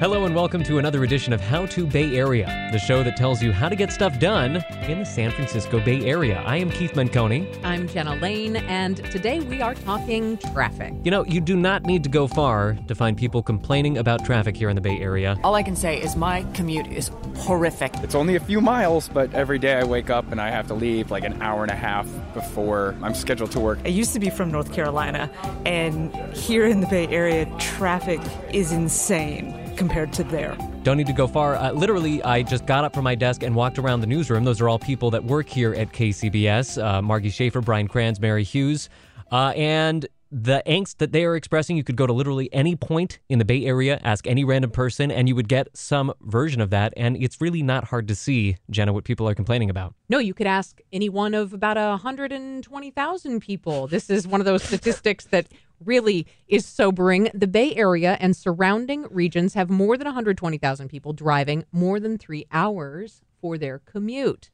Hello and welcome to another edition of How to Bay Area, the show that tells you how to get stuff done in the San Francisco Bay Area. I am Keith Menconi. I'm Jenna Lane, and today we are talking traffic. You know, you do not need to go far to find people complaining about traffic here in the Bay Area. All I can say is my commute is horrific. It's only a few miles, but every day I wake up and I have to leave like an hour and a half before I'm scheduled to work. I used to be from North Carolina, and here in the Bay Area, traffic is insane compared to there. Don't need to go far. Literally, I just got up from my desk and walked around the newsroom. Those are all people that work here at KCBS. Margie Schaefer, Brian Kranz, Mary Hughes. And the angst that they are expressing, you could go to literally any point in the Bay Area, ask any random person, and you would get some version of that. And it's really not hard to see, Jenna, what people are complaining about. No, you could ask any one of about 120,000 people. This is one of those statistics that really is sobering. The Bay Area and surrounding regions have more than 120,000 people driving more than 3 hours for their commute.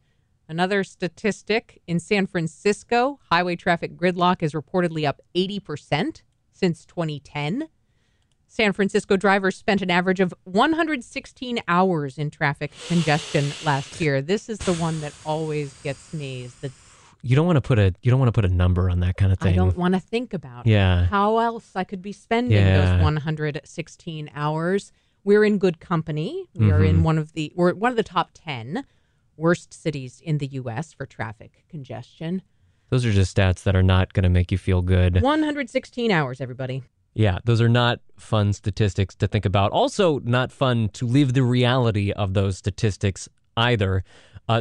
Another statistic, in San Francisco, highway traffic gridlock is reportedly up 80% since 2010. San Francisco drivers spent an average of 116 hours in traffic congestion last year. This is the one that always gets me. You don't want to put a number on that kind of thing. I don't want to think about how else I could be spending those 116 hours. We're in good company. We are in one of the top 10 worst cities in the U.S. for traffic congestion. Those are just stats that are not going to make you feel good. 116 hours, everybody. Yeah, those are not fun statistics to think about. Also, not fun to live the reality of those statistics either.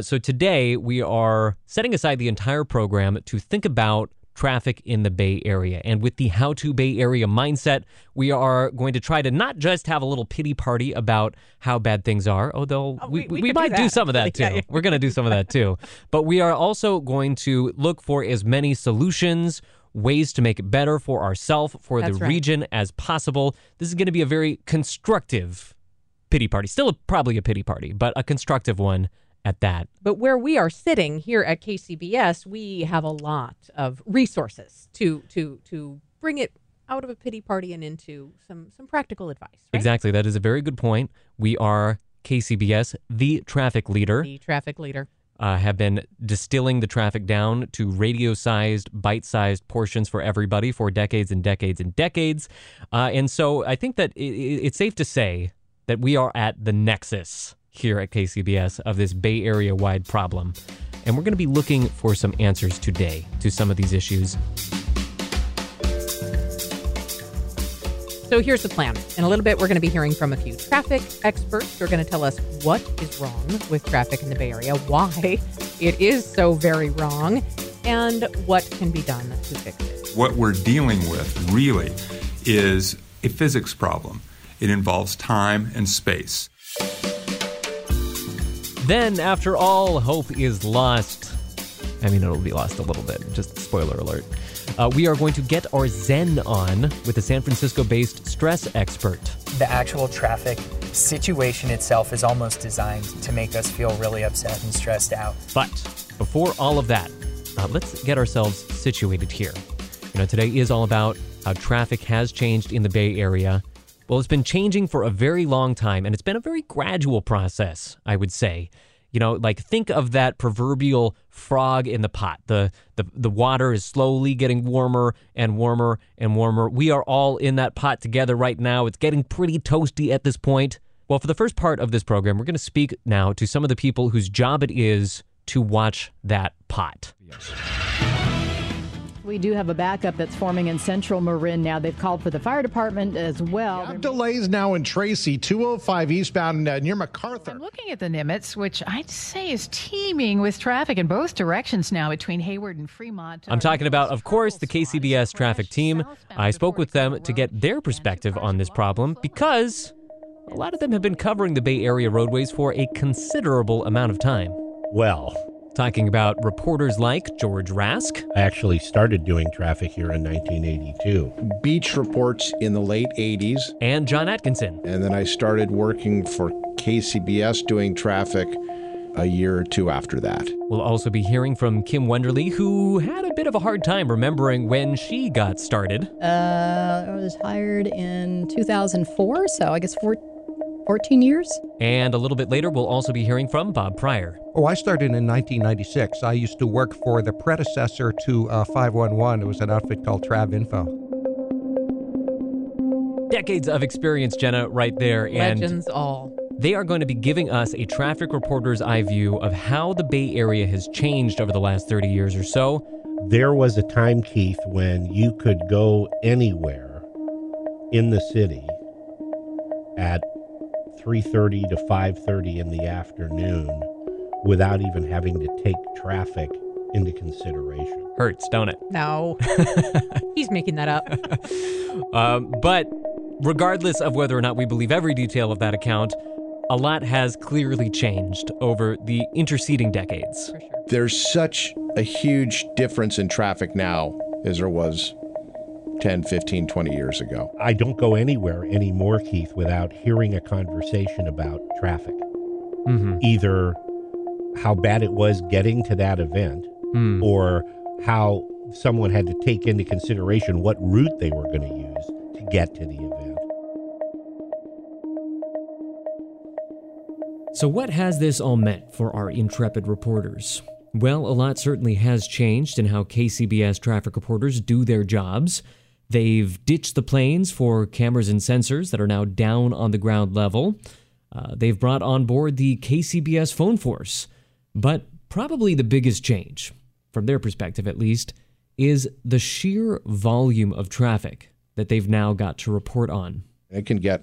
So today we are setting aside the entire program to think about traffic in the Bay Area. And with the How to Bay Area mindset, we are going to try to not just have a little pity party about how bad things are, although we might do some of that too. Yeah. We're going to do some of that too. But we are also going to look for as many solutions, ways to make it better for ourselves, for the region as possible. This is going to be a very constructive pity party. Still probably a pity party, but a constructive one at that. But where we are sitting here at KCBS, we have a lot of resources to bring it out of a pity party and into some practical advice. Right? Exactly. That is a very good point. We are KCBS, the traffic leader. The traffic leader. Have been distilling the traffic down to radio-sized, bite-sized portions for everybody for decades and decades and decades. And so I think that it's safe to say that we are at the nexus here at KCBS of this Bay Area-wide problem. And we're going to be looking for some answers today to some of these issues. So here's the plan. In a little bit, we're going to be hearing from a few traffic experts who are going to tell us what is wrong with traffic in the Bay Area, why it is so very wrong, and what can be done to fix it. What we're dealing with really is a physics problem. It involves time and space. Then, after all hope is lost, I mean, it'll be lost a little bit, just spoiler alert, we are going to get our zen on with a San Francisco-based stress expert. The actual traffic situation itself is almost designed to make us feel really upset and stressed out. But before all of that, let's get ourselves situated here. You know, today is all about how traffic has changed in the Bay Area. Well, it's been changing for a very long time, and it's been a very gradual process, I would say. You know, like think of that proverbial frog in the pot. The water is slowly getting warmer and warmer and warmer. We are all in that pot together right now. It's getting pretty toasty at this point. Well, for the first part of this program, we're going to speak now to some of the people whose job it is to watch that pot. Yes. We do have a backup that's forming in Central Marin now. They've called for the fire department as well. Yeah, delays now in Tracy, 205 eastbound near MacArthur. I'm looking at the Nimitz, which I'd say is teeming with traffic in both directions now between Hayward and Fremont. I'm talking about, of course, the KCBS traffic team. I spoke with them to get their perspective on this problem because a lot of them have been covering the Bay Area roadways for a considerable amount of time. Well, talking about reporters like George Rask. I actually started doing traffic here in 1982. Beach reports in the late 80s. And John Atkinson. And then I started working for KCBS doing traffic a year or two after that. We'll also be hearing from Kim Wenderly, who had a bit of a hard time remembering when she got started. I was hired in 2004, so I guess 14 years. And a little bit later, we'll also be hearing from Bob Pryor. I started in 1996. I used to work for the predecessor to 511. It was an outfit called Trav Info. Decades of experience, Jenna, right there. Legends and all. They are going to be giving us a traffic reporter's eye view of how the Bay Area has changed over the last 30 years or so. There was a time, Keith, when you could go anywhere in the city at 3:30 to 5:30 in the afternoon without even having to take traffic into consideration. Hurts, don't it? No. He's making that up. But regardless of whether or not we believe every detail of that account, a lot has clearly changed over the interceding decades. For sure. There's such a huge difference in traffic now as there was 10, 15, 20 years ago. I don't go anywhere anymore, Keith, without hearing a conversation about traffic. Mm-hmm. Either how bad it was getting to that event or how someone had to take into consideration what route they were going to use to get to the event. So what has this all meant for our intrepid reporters? Well, a lot certainly has changed in how KCBS traffic reporters do their jobs. They've ditched the planes for cameras and sensors that are now down on the ground level. They've brought on board the KCBS phone force. But probably the biggest change, from their perspective at least, is the sheer volume of traffic that they've now got to report on. It can get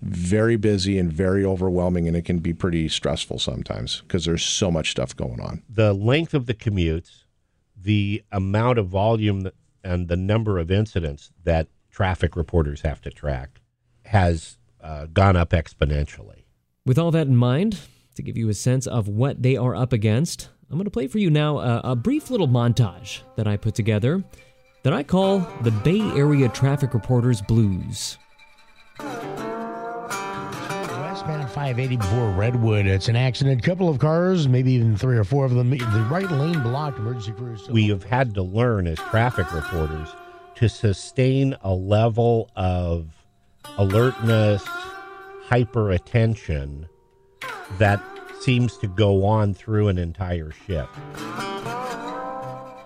very busy and very overwhelming, and it can be pretty stressful sometimes because there's so much stuff going on. The length of the commutes, the amount of volume, and the number of incidents that traffic reporters have to track has gone up exponentially. With all that in mind, to give you a sense of what they are up against, I'm going to play for you now a brief little montage that I put together that I call the Bay Area Traffic Reporters Blues. 580 before Redwood. It's an accident. Couple of cars, maybe even three or four of them. The right lane blocked. Emergency crews. We have had to learn as traffic reporters to sustain a level of alertness, hyper attention that seems to go on through an entire shift.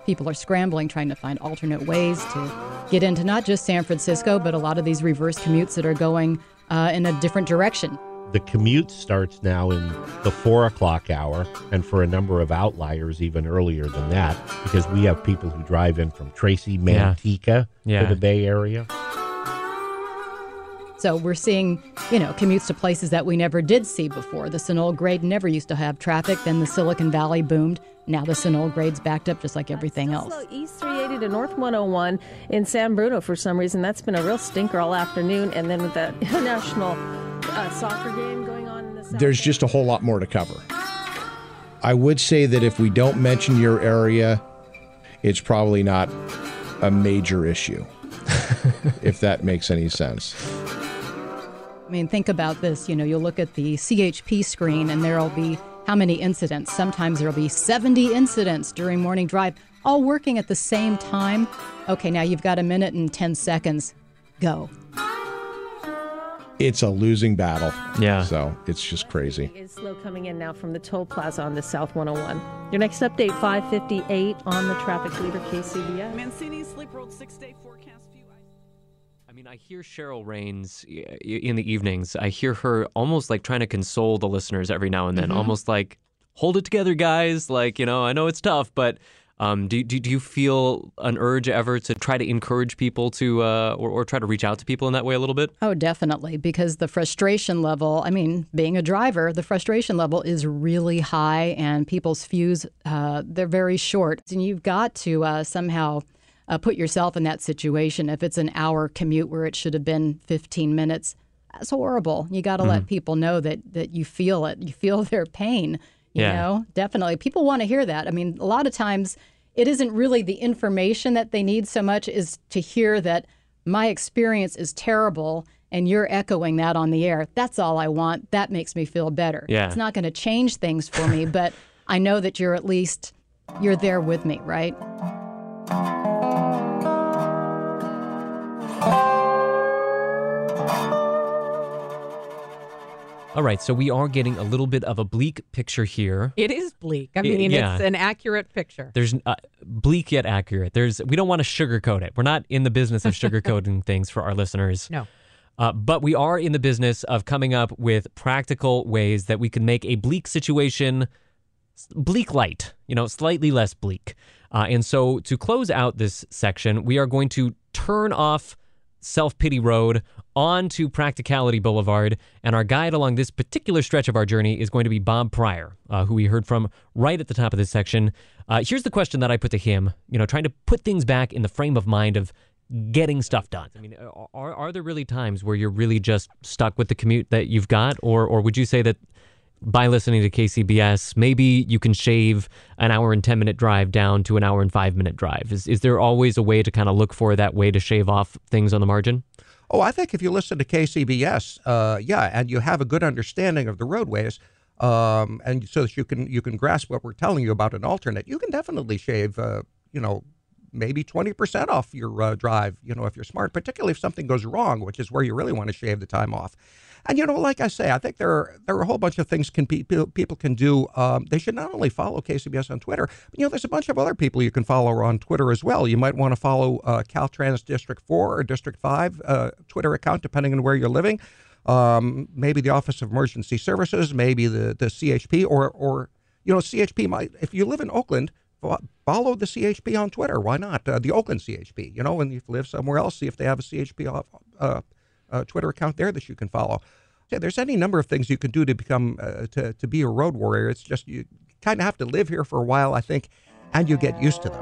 People are scrambling, trying to find alternate ways to get into not just San Francisco, but a lot of these reverse commutes that are going in a different direction. The commute starts now in the 4 o'clock hour, and for a number of outliers, even earlier than that, because we have people who drive in from Tracy, Manteca to the Bay Area. So we're seeing, commutes to places that we never did see before. The Sunol Grade never used to have traffic. Then the Silicon Valley boomed. Now the Sunol Grade's backed up just like everything else. East 380 to North 101 in San Bruno, for some reason, that's been a real stinker all afternoon. And then with that international soccer game going on in the south. There's just a whole lot more to cover. I would say that if we don't mention your area, it's probably not a major issue, if that makes any sense. I mean, think about this. You'll look at the CHP screen and there'll be how many incidents? Sometimes there'll be 70 incidents during morning drive, all working at the same time. Okay, now you've got a minute and 10 seconds. Go. It's a losing battle. Yeah. So it's just crazy. It's slow coming in now from the Toll Plaza on the South 101. Your next update, 5:58 on the traffic leader, KCBS. Mancini's sleep rolled 6-day forecast. I hear Cheryl Raines in the evenings. I hear her almost like trying to console the listeners every now and then, almost like, hold it together, guys. Like, I know it's tough, but Do you feel an urge ever to try to encourage people to or try to reach out to people in that way a little bit? Oh, definitely, because the frustration level, I mean, being a driver, the frustration level is really high, and people's fuse, they're very short. And you've got to somehow put yourself in that situation. If it's an hour commute where it should have been 15 minutes, that's horrible. You got to let people know that you feel it. You feel their pain. You know, definitely. People want to hear that. I mean, a lot of times it isn't really the information that they need so much is to hear that my experience is terrible and you're echoing that on the air. That's all I want. That makes me feel better. Yeah. It's not going to change things for me, but I know that you're at least, you're there with me, right? All right, so we are getting a little bit of a bleak picture here. It is bleak. I mean, It's an accurate picture. There's bleak yet accurate. We don't want to sugarcoat it. We're not in the business of sugarcoating things for our listeners. No. But we are in the business of coming up with practical ways that we can make a bleak situation bleak light, slightly less bleak. And so to close out this section, we are going to turn off Self-Pity Road onto Practicality Boulevard, and our guide along this particular stretch of our journey is going to be Bob Pryor, who we heard from right at the top of this section. Here's the question that I put to him, trying to put things back in the frame of mind of getting stuff done. I mean, are there really times where you're really just stuck with the commute that you've got, or would you say that by listening to KCBS, maybe you can shave an hour and 10-minute drive down to an hour and 5-minute drive? Is there always a way to kind of look for that way to shave off things on the margin? Oh, I think if you listen to KCBS, and you have a good understanding of the roadways, and so that you can grasp what we're telling you about an alternate, you can definitely shave, maybe 20% off your drive, if you're smart, particularly if something goes wrong, which is where you really want to shave the time off. And, like I say, I think there are a whole bunch of things people can do. They should not only follow KCBS on Twitter, but, there's a bunch of other people you can follow on Twitter as well. You might want to follow Caltrans District 4 or District 5 Twitter account, depending on where you're living. Maybe the Office of Emergency Services, maybe the CHP, or CHP might, if you live in Oakland, follow the CHP on Twitter. Why not? The Oakland CHP, and if you live somewhere else, see if they have a CHP Twitter account there that you can follow. Yeah, there's any number of things you can do to become to be a road warrior. It's just you kind of have to live here for a while, I think, and you get used to them.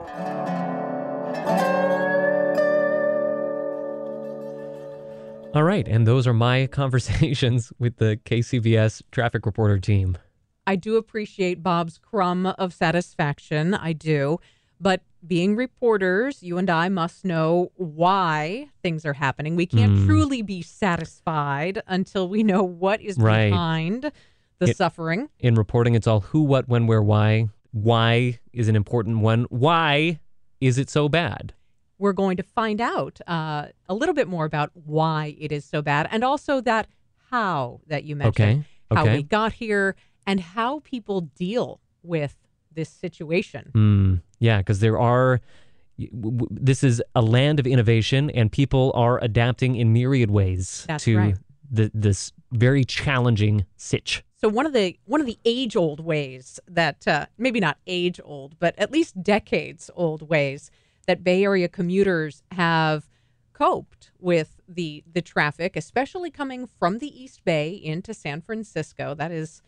All right, and those are my conversations with the KCBS traffic reporter team. I do appreciate Bob's crumb of satisfaction. I do. But being reporters, you and I must know why things are happening. We can't truly be satisfied until we know what is behind the suffering. In reporting, it's all who, what, when, where, why. Why is an important one. Why is it so bad? We're going to find out a little bit more about why it is so bad, and also that how that you mentioned. Okay. How we got here. And how people deal with this situation. Yeah, because this is a land of innovation, and people are adapting in myriad ways this very challenging sitch. So one of the age-old ways that, maybe not age-old, but at least decades-old ways that Bay Area commuters have coped with the traffic, especially coming from the East Bay into San Francisco, that is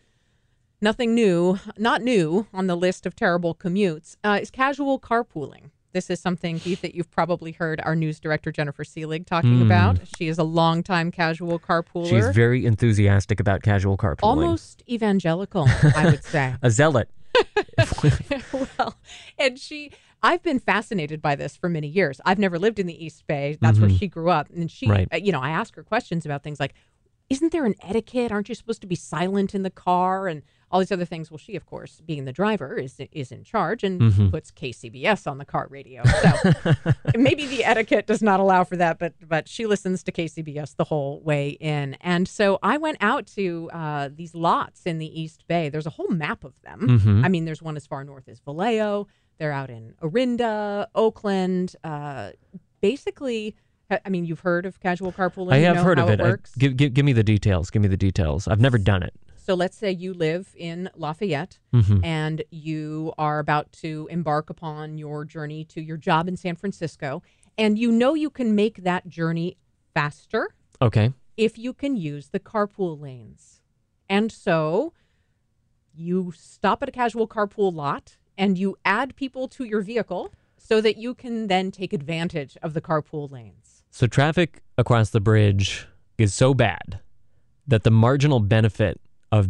nothing new, not new on the list of terrible commutes, is casual carpooling. This is something, Keith, that you've probably heard our news director, Jennifer Selig, talking about. She is a longtime casual carpooler. She's very enthusiastic about casual carpooling. Almost evangelical, I would say. A zealot. Well, and I've been fascinated by this for many years. I've never lived in the East Bay. That's where she grew up. And she, I ask her questions about things like, isn't there an etiquette? Aren't you supposed to be silent in the car? And all these other things. Well, she, of course, being the driver, is in charge and puts KCBS on the car radio. So maybe the etiquette does not allow for that, but she listens to KCBS the whole way in. And so I went out to these lots in the East Bay. There's a whole map of them. I mean, there's one as far north as Vallejo. They're out in Orinda, Oakland. Basically, I mean, you've heard of casual carpooling. I have heard of it. Give me the details. I've never done it. So let's say you live in Lafayette mm-hmm. and you are about to embark upon your journey to your job in San Francisco, and you know you can make that journey faster okay. if you can use the carpool lanes. And so you stop at a casual carpool lot and you add people to your vehicle so that you can then take advantage of the carpool lanes. So traffic across the bridge is so bad that the marginal benefit of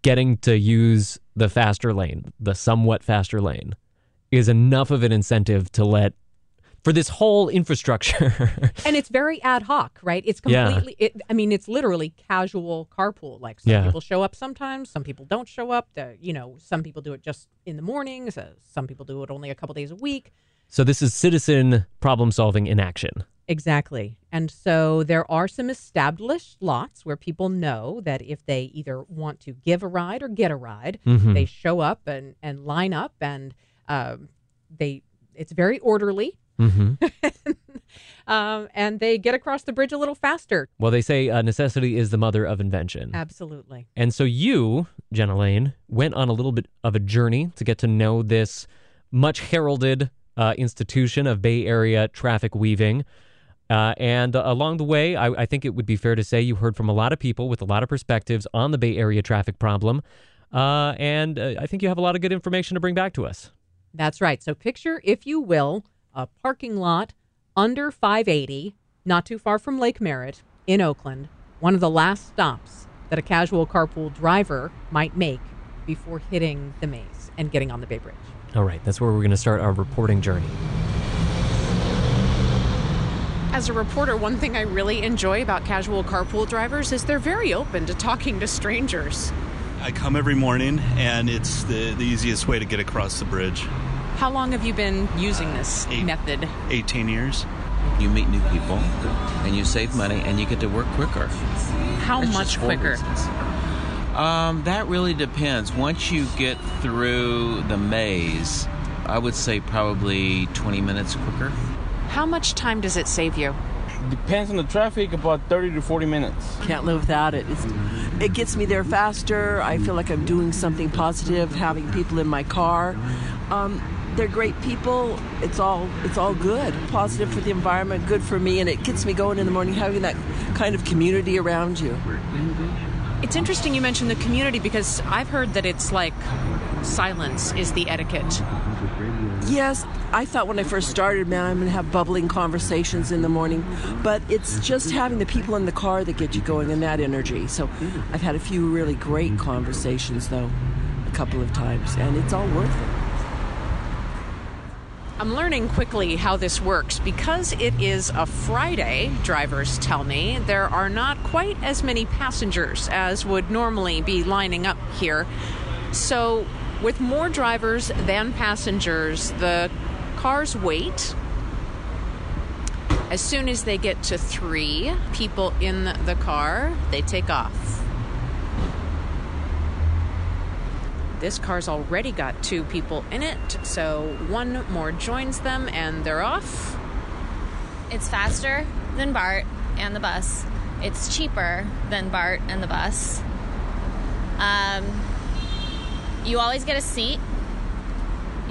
getting to use the faster lane, the somewhat faster lane, is enough of an incentive to let, for this whole infrastructure. And it's very ad hoc, right? It's completely, yeah. It's literally casual carpool. Like some yeah. people show up sometimes, some people don't show up. Some people do it just in the mornings. Some people do it only a couple days a week. So this is citizen problem solving in action. Exactly. And so there are some established lots where people know that if they either want to give a ride or get a ride, mm-hmm. they show up and line up, and it's very orderly. Mm-hmm. And they get across the bridge a little faster. Well, they say necessity is the mother of invention. Absolutely. And so you, Jenna Lane, went on a little bit of a journey to get to know this much heralded institution of Bay Area traffic weaving. And along the way, I think it would be fair to say you heard from a lot of people with a lot of perspectives on the Bay Area traffic problem. And I think you have a lot of good information to bring back to us. That's right. So picture, if you will, a parking lot under 580, not too far from Lake Merritt in Oakland, one of the last stops that a casual carpool driver might make before hitting the Maze and getting on the Bay Bridge. All right, that's where we're going to start our reporting journey. As a reporter, one thing I really enjoy about casual carpool drivers is they're very open to talking to strangers. I come every morning, and it's the easiest way to get across the bridge. How long have you been using this method? 18 years. You meet new people, and you save money, and you get to work quicker. How much quicker? That really depends. Once you get through the Maze, I would say probably 20 minutes quicker. How much time does it save you? Depends on the traffic, about 30 to 40 minutes. Can't live without it. It gets me there faster. I feel like I'm doing something positive, having people in my car. They're great people. It's all good. Positive for the environment, good for me, and it gets me going in the morning, having that kind of community around you. It's interesting you mentioned the community, because I've heard that it's like silence is the etiquette. Yes, I thought when I first started, man, I'm going to have bubbling conversations in the morning, but it's just having the people in the car that get you going and that energy. So I've had a few really great conversations, though, a couple of times, and it's all worth it. I'm learning quickly how this works. Because it is a Friday, drivers tell me, there are not quite as many passengers as would normally be lining up here. So with more drivers than passengers, the cars wait. As soon as they get to 3 people in the car, they take off. This car's already got 2 people in it, so 1 more joins them and they're off. It's faster than BART and the bus. It's cheaper than BART and the bus. You always get a seat.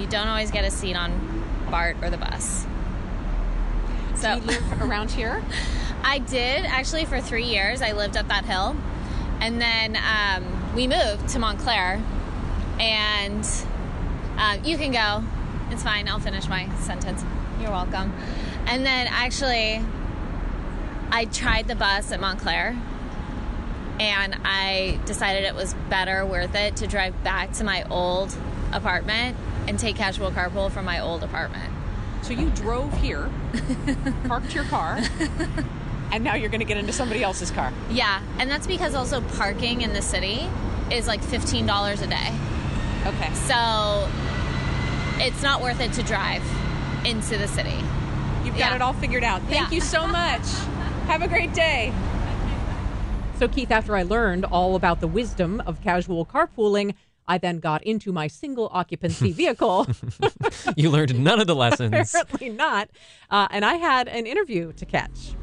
You don't always get a seat on BART or the bus. So you live around here? I did, actually, for 3 years. I lived up that hill. And then we moved to Montclair. And you can go. It's fine. I'll finish my sentence. You're welcome. And then, actually, I tried the bus at Montclair, and I decided it was better worth it to drive back to my old apartment and take casual carpool from my old apartment. So you drove here, parked your car, and now you're going to get into somebody else's car. Yeah, and that's because also parking in the city is like $15 a day. Okay. So it's not worth it to drive into the city. You've got it all figured out. Thank you so much. Have a great day. So, Keith, after I learned all about the wisdom of casual carpooling, I then got into my single occupancy vehicle. You learned none of the lessons. Apparently not. And I had an interview to catch.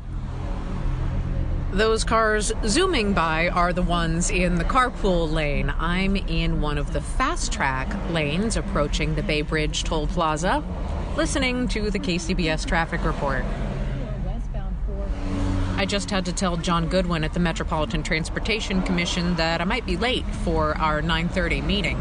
Those cars zooming by are the ones in the carpool lane. I'm in one of the fast-track lanes approaching the Bay Bridge Toll Plaza, listening to the KCBS traffic report. I just had to tell John Goodwin at the Metropolitan Transportation Commission that I might be late for our 9:30 meeting.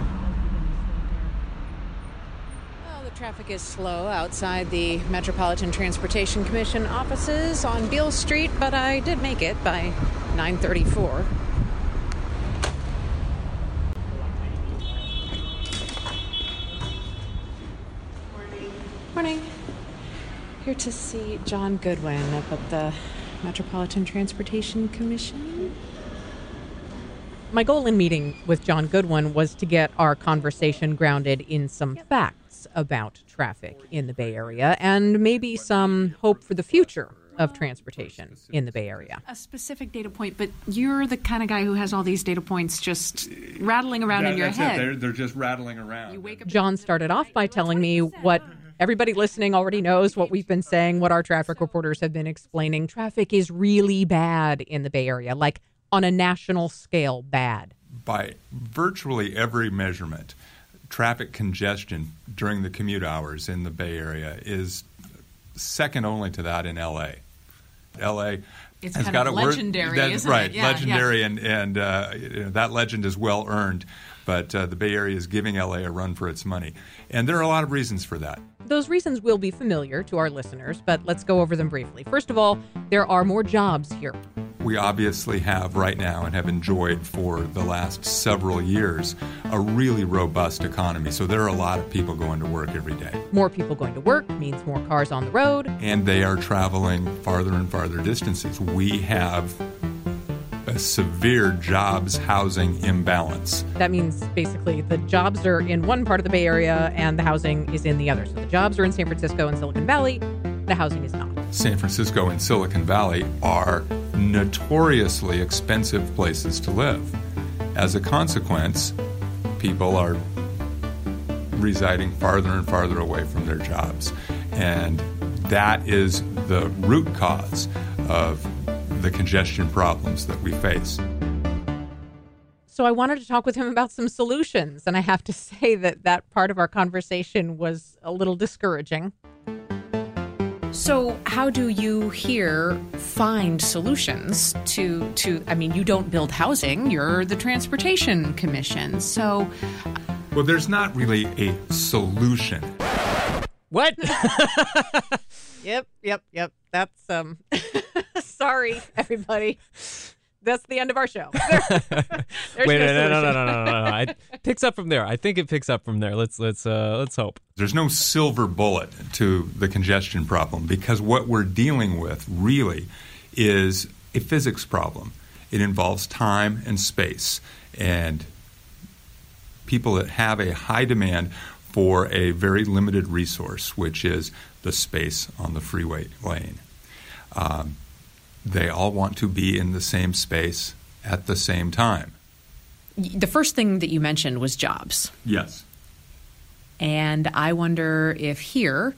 Traffic is slow outside the Metropolitan Transportation Commission offices on Beale Street, but I did make it by 9:34. Morning. Here to see John Goodwin up at the Metropolitan Transportation Commission. My goal in meeting with John Goodwin was to get our conversation grounded in some facts about traffic in the Bay Area and maybe some hope for the future of transportation in the Bay Area. A specific data point, but you're the kind of guy who has all these data points just rattling around in your head. They're just rattling around. John started off by telling me what everybody listening already knows, what we've been saying, what our traffic reporters have been explaining. Traffic is really bad in the Bay Area, like on a national scale bad. By virtually every measurement, traffic congestion during the commute hours in the Bay Area is second only to that in L.A. L.A. It's has kind got of legendary, isn't right, it? Yeah, legendary, yeah. and you know, that legend is well earned, but the Bay Area is giving L.A. a run for its money. And there are a lot of reasons for that. Those reasons will be familiar to our listeners, but let's go over them briefly. First of all, there are more jobs here. We obviously have right now and have enjoyed for the last several years a really robust economy. So there are a lot of people going to work every day. More people going to work means more cars on the road. And they are traveling farther and farther distances. We have a severe jobs housing imbalance. That means basically the jobs are in one part of the Bay Area and the housing is in the other. So the jobs are in San Francisco and Silicon Valley. The housing is not. San Francisco and Silicon Valley are notoriously expensive places to live. As a consequence, people are residing farther and farther away from their jobs. And that is the root cause of the congestion problems that we face. So I wanted to talk with him about some solutions. And I have to say that that part of our conversation was a little discouraging. So how do you here find solutions to I mean, you don't build housing, you're the Transportation Commission, so... Well, there's not really a solution. What? Yep. That's, sorry, everybody. That's the end of our show. Wait, no. It picks up from there. I think it picks up from there. Let's hope. There's no silver bullet to the congestion problem because what we're dealing with really is a physics problem. It involves time and space. And people that have a high demand for a very limited resource, which is the space on the freeway lane. They all want to be in the same space at the same time. The first thing that you mentioned was jobs. Yes. And I wonder if here,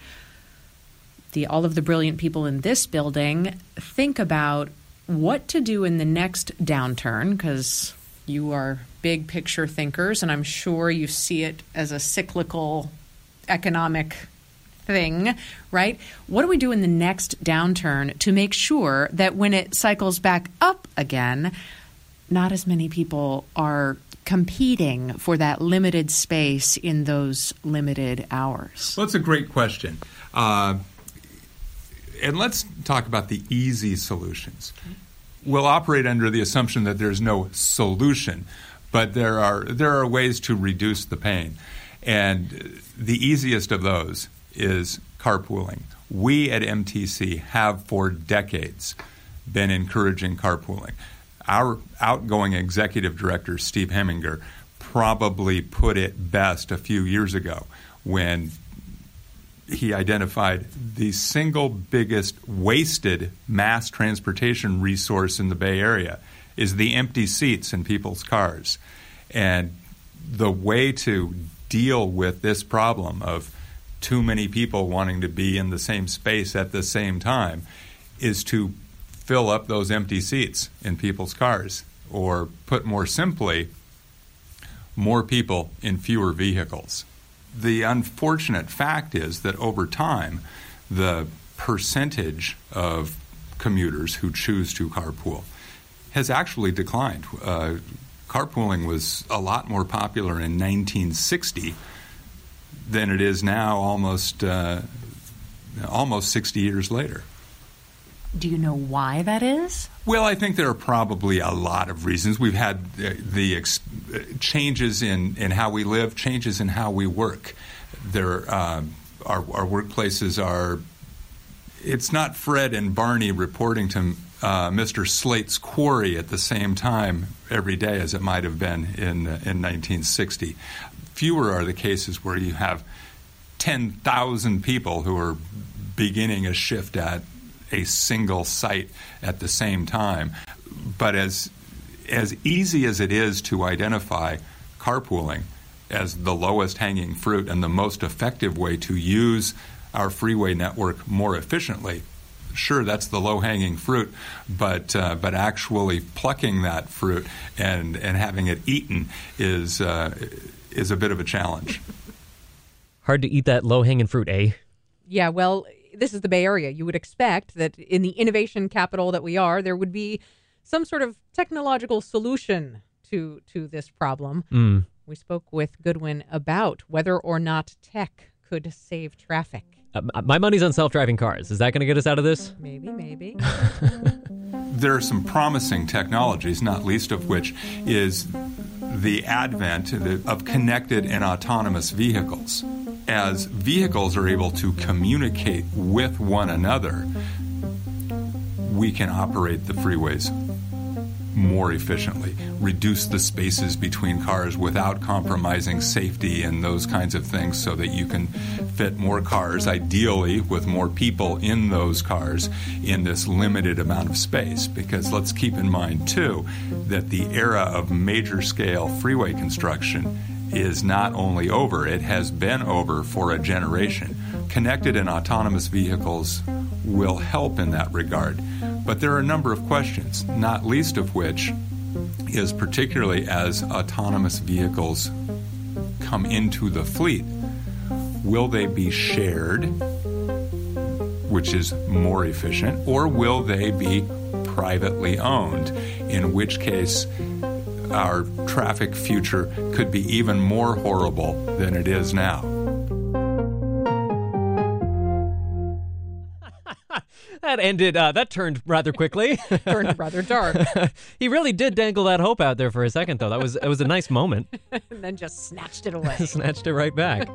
all of the brilliant people in this building think about what to do in the next downturn, because you are big picture thinkers, and I'm sure you see it as a cyclical economic thing, right? What do we do in the next downturn to make sure that when it cycles back up again, not as many people are competing for that limited space in those limited hours? Well, that's a great question. And let's talk about the easy solutions. We'll operate under the assumption that there's no solution, but there are ways to reduce the pain. And the easiest of those is carpooling. We at MTC have for decades been encouraging carpooling. Our outgoing executive director, Steve Heminger, probably put it best a few years ago when he identified the single biggest wasted mass transportation resource in the Bay Area is the empty seats in people's cars. And the way to deal with this problem of too many people wanting to be in the same space at the same time is to fill up those empty seats in people's cars, or put more simply, more people in fewer vehicles. The unfortunate fact is that over time, the percentage of commuters who choose to carpool has actually declined. Carpooling was a lot more popular in 1960 than it is now, almost 60 years later. Do you know why that is? Well, I think there are probably a lot of reasons. We've had the changes in how we live, changes in how we work. Our workplaces are... It's not Fred and Barney reporting to Mr. Slate's quarry at the same time every day as it might have been in 1960. Fewer are the cases where you have 10,000 people who are beginning a shift at a single site at the same time. But as easy as it is to identify carpooling as the lowest hanging fruit and the most effective way to use our freeway network more efficiently, sure, that's the low-hanging fruit, but actually plucking that fruit and having it eaten is a bit of a challenge. Hard to eat that low-hanging fruit, eh? Yeah, well, this is the Bay Area. You would expect that in the innovation capital that we are, there would be some sort of technological solution to this problem. Mm. We spoke with Goodwin about whether or not tech could save traffic. My money's on self-driving cars. Is that going to get us out of this? Maybe. There are some promising technologies, not least of which is the advent of connected and autonomous vehicles. As vehicles are able to communicate with one another, we can operate the freeways more efficiently, reduce the spaces between cars without compromising safety and those kinds of things, so that you can fit more cars, ideally with more people in those cars, in this limited amount of space. Because let's keep in mind, too, that the era of major-scale freeway construction is not only over, it has been over for a generation. Connected and autonomous vehicles will help in that regard. But there are a number of questions, not least of which is, particularly as autonomous vehicles come into the fleet, will they be shared, which is more efficient, or will they be privately owned, in which case our traffic future could be even more horrible than it is now. That ended, that turned rather quickly. Turned rather dark. He really did dangle that hope out there for a second, though. It was a nice moment. And then just snatched it away. Snatched it right back.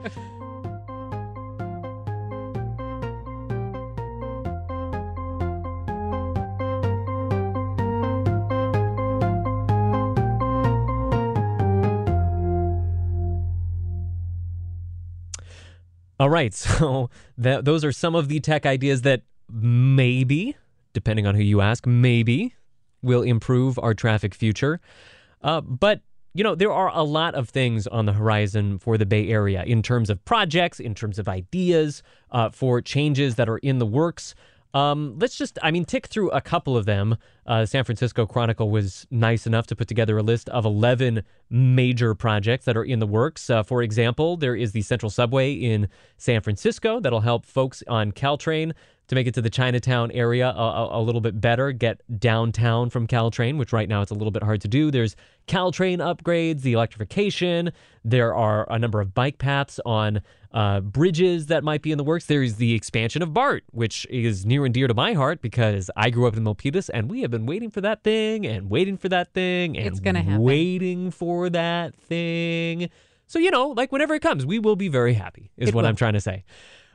All right, so those are some of the tech ideas that maybe, depending on who you ask, maybe will improve our traffic future. But, you know, there are a lot of things on the horizon for the Bay Area in terms of projects, in terms of ideas, for changes that are in the works. Let's just, tick through a couple of them. San Francisco Chronicle was nice enough to put together a list of 11 major projects that are in the works. For example, there is the Central Subway in San Francisco that'll help folks on Caltrain to make it to the Chinatown area a little bit better, get downtown from Caltrain, which right now it's a little bit hard to do. There's Caltrain upgrades, the electrification. There are a number of bike paths on bridges that might be in the works. There is the expansion of BART, which is near and dear to my heart because I grew up in Milpitas, and we have been waiting for that thing and waiting for that thing and it's gonna happen. Waiting for that thing. So, you know, like whenever it comes, we will be very happy is what I'm trying to say.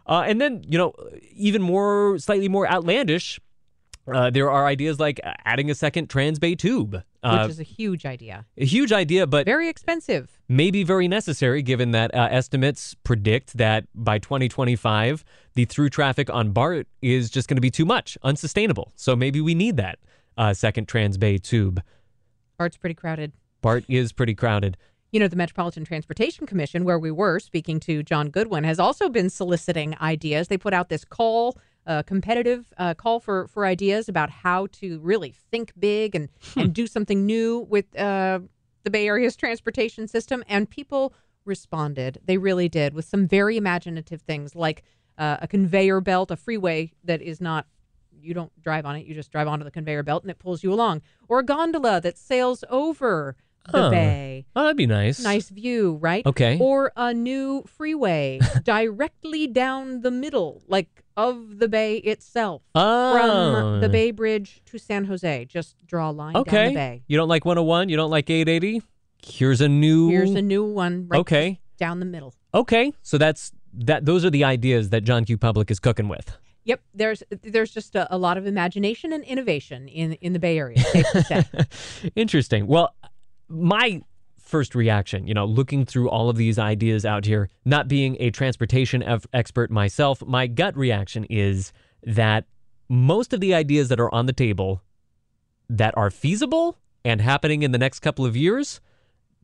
And then, you know, even more, slightly more outlandish, there are ideas like adding a second Transbay Tube. Which is a huge idea. A huge idea, but... very expensive. Maybe very necessary, given that estimates predict that by 2025, the through traffic on BART is just going to be too much, unsustainable. So maybe we need that second Transbay Tube. BART's pretty crowded. BART is pretty crowded. You know, the Metropolitan Transportation Commission, where we were speaking to John Goodwin, has also been soliciting ideas. They put out this call competitive call for ideas about how to really think big and do something new with the Bay Area's transportation system. And people responded. They really did, with some very imaginative things like a conveyor belt, a freeway that is not, you don't drive on it, you just drive onto the conveyor belt and it pulls you along. Or a gondola that sails over the bay. Oh, that'd be nice. Nice view, right? Okay. Or a new freeway directly down the middle, like of the bay itself. Oh. From the Bay Bridge to San Jose. Just draw a line down the bay. You don't like 101? You don't like 880? Here's a new one right down the middle. Okay. So those are the ideas that John Q. Public is cooking with. Yep, there's just a lot of imagination and innovation in the Bay Area, safe to say. Interesting. Well, my first reaction, looking through all of these ideas out here, not being a transportation expert myself, my gut reaction is that most of the ideas that are on the table that are feasible and happening in the next couple of years,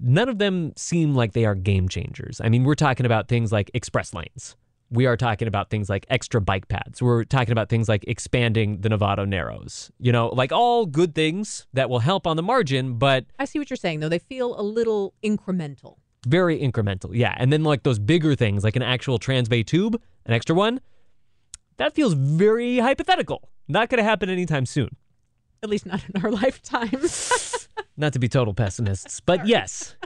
none of them seem like they are game changers. I mean, we're talking about things like express lanes. We are talking about things like extra bike paths. We're talking about things like expanding the Novato Narrows. Like all good things that will help on the margin, but... I see what you're saying, though. They feel a little incremental. Very incremental, yeah. And then like those bigger things, like an actual Transbay Tube, an extra one, that feels very hypothetical. Not going to happen anytime soon. At least not in our lifetimes. Not to be total pessimists, but yes.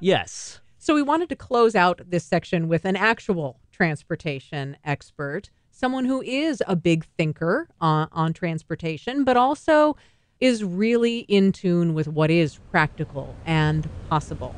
So we wanted to close out this section with an actual transportation expert, someone who is a big thinker on transportation, but also is really in tune with what is practical and possible.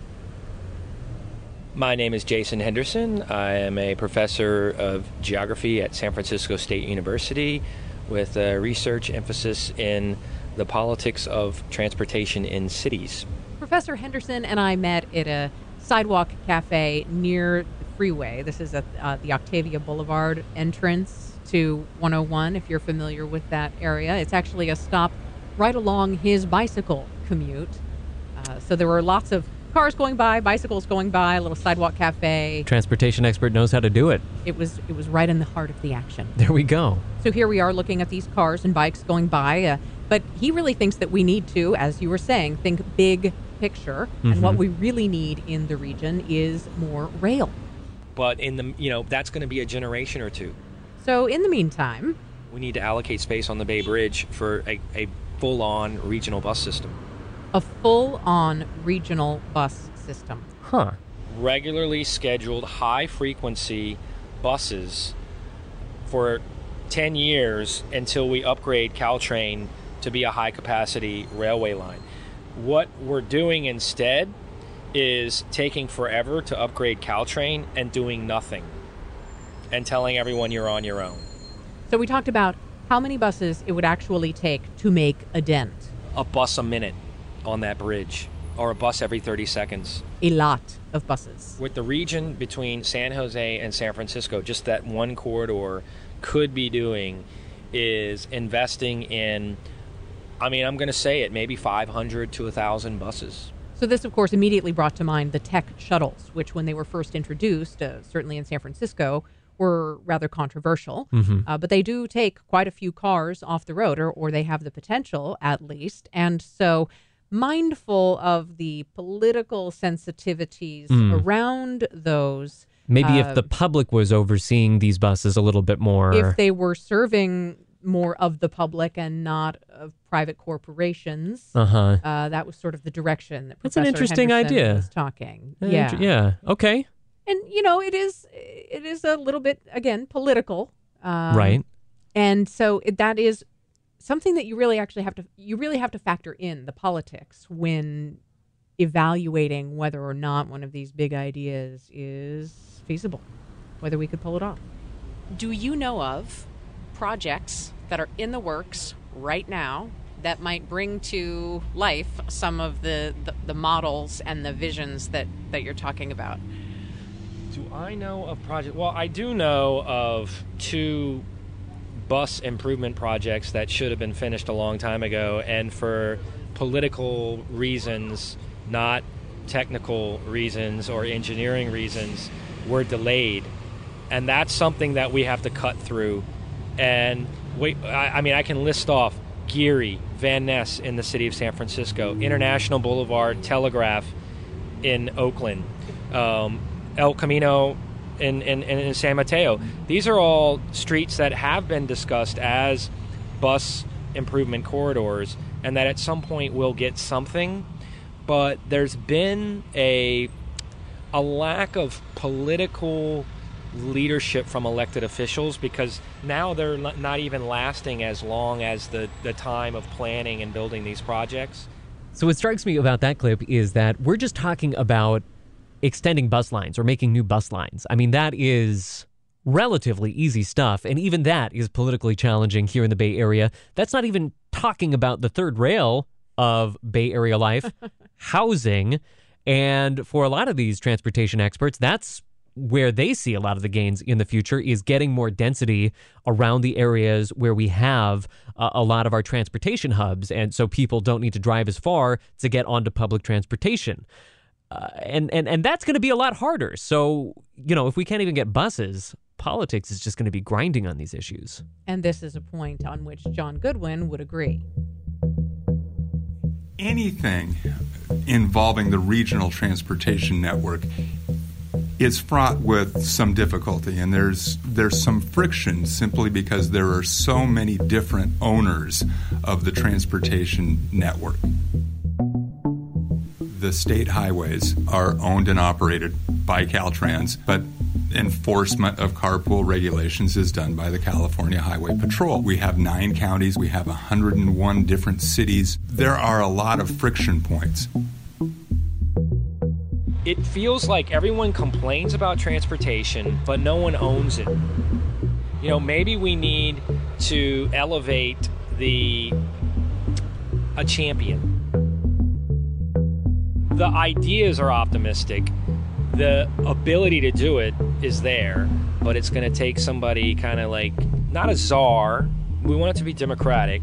My name is Jason Henderson. I am a professor of geography at San Francisco State University with a research emphasis in the politics of transportation in cities. Professor Henderson and I met at a sidewalk cafe near freeway. This is at the Octavia Boulevard entrance to 101, if you're familiar with that area. It's actually a stop right along his bicycle commute. So there were lots of cars going by, bicycles going by, a little sidewalk cafe. Transportation expert knows how to do it. It was right in the heart of the action. There we go. So here we are looking at these cars and bikes going by. But he really thinks that we need to, as you were saying, think big picture. Mm-hmm. And what we really need in the region is more rail. But in the that's going to be a generation or two. So in the meantime, we need to allocate space on the Bay Bridge for a full-on regional bus system. A full-on regional bus system. Huh. Regularly scheduled, high-frequency buses for 10 years until we upgrade Caltrain to be a high-capacity railway line. What we're doing instead is taking forever to upgrade Caltrain and doing nothing and telling everyone you're on your own. So we talked about how many buses it would actually take to make a dent. A bus a minute on that bridge, or a bus every 30 seconds. A lot of buses. With the region between San Jose and San Francisco, just that one corridor could be doing is investing in, I'm going to say it, maybe 500 to 1,000 buses. So this, of course, immediately brought to mind the tech shuttles, which when they were first introduced, certainly in San Francisco, were rather controversial. Mm-hmm. But they do take quite a few cars off the road, or they have the potential, at least. And so mindful of the political sensitivities around those. Maybe if the public was overseeing these buses a little bit more. If they were serving more of the public and not of private corporations. Uh-huh. That was sort of the direction that Professor Henderson was talking. Yeah. Yeah. Okay. And, it is a little bit, again, political. Right. And so that is something that you really have to factor in the politics when evaluating whether or not one of these big ideas is feasible, whether we could pull it off. Do you know of projects that are in the works right now that might bring to life some of the models and the visions that you're talking about? Do I know of projects? Well, I do know of two bus improvement projects that should have been finished a long time ago, and for political reasons, not technical reasons or engineering reasons, were delayed. And that's something that we have to cut through. And I can list off Geary, Van Ness in the city of San Francisco, International Boulevard, Telegraph in Oakland, El Camino in San Mateo. These are all streets that have been discussed as bus improvement corridors and that at some point will get something. But there's been a lack of political leadership from elected officials, because now they're not even lasting as long as the time of planning and building these projects. So what strikes me about that clip is that we're just talking about extending bus lines or making new bus lines. I mean, that is relatively easy stuff, and even that is politically challenging here in the Bay Area. That's not even talking about the third rail of Bay Area life, housing. And for a lot of these transportation experts, that's where they see a lot of the gains in the future, is getting more density around the areas where we have a lot of our transportation hubs. And so people don't need to drive as far to get onto public transportation. And that's going to be a lot harder. So, if we can't even get buses, politics is just going to be grinding on these issues. And this is a point on which John Goodwin would agree. Anything involving the regional transportation network is fraught with some difficulty, and there's some friction simply because there are so many different owners of the transportation network. The state highways are owned and operated by Caltrans, but enforcement of carpool regulations is done by the California Highway Patrol. We have 9 counties. We have 101 different cities. There are a lot of friction points. It feels like everyone complains about transportation, but no one owns it. Maybe we need to elevate a champion. The ideas are optimistic. The ability to do it is there, but it's going to take somebody kind of like, not a czar, we want it to be democratic,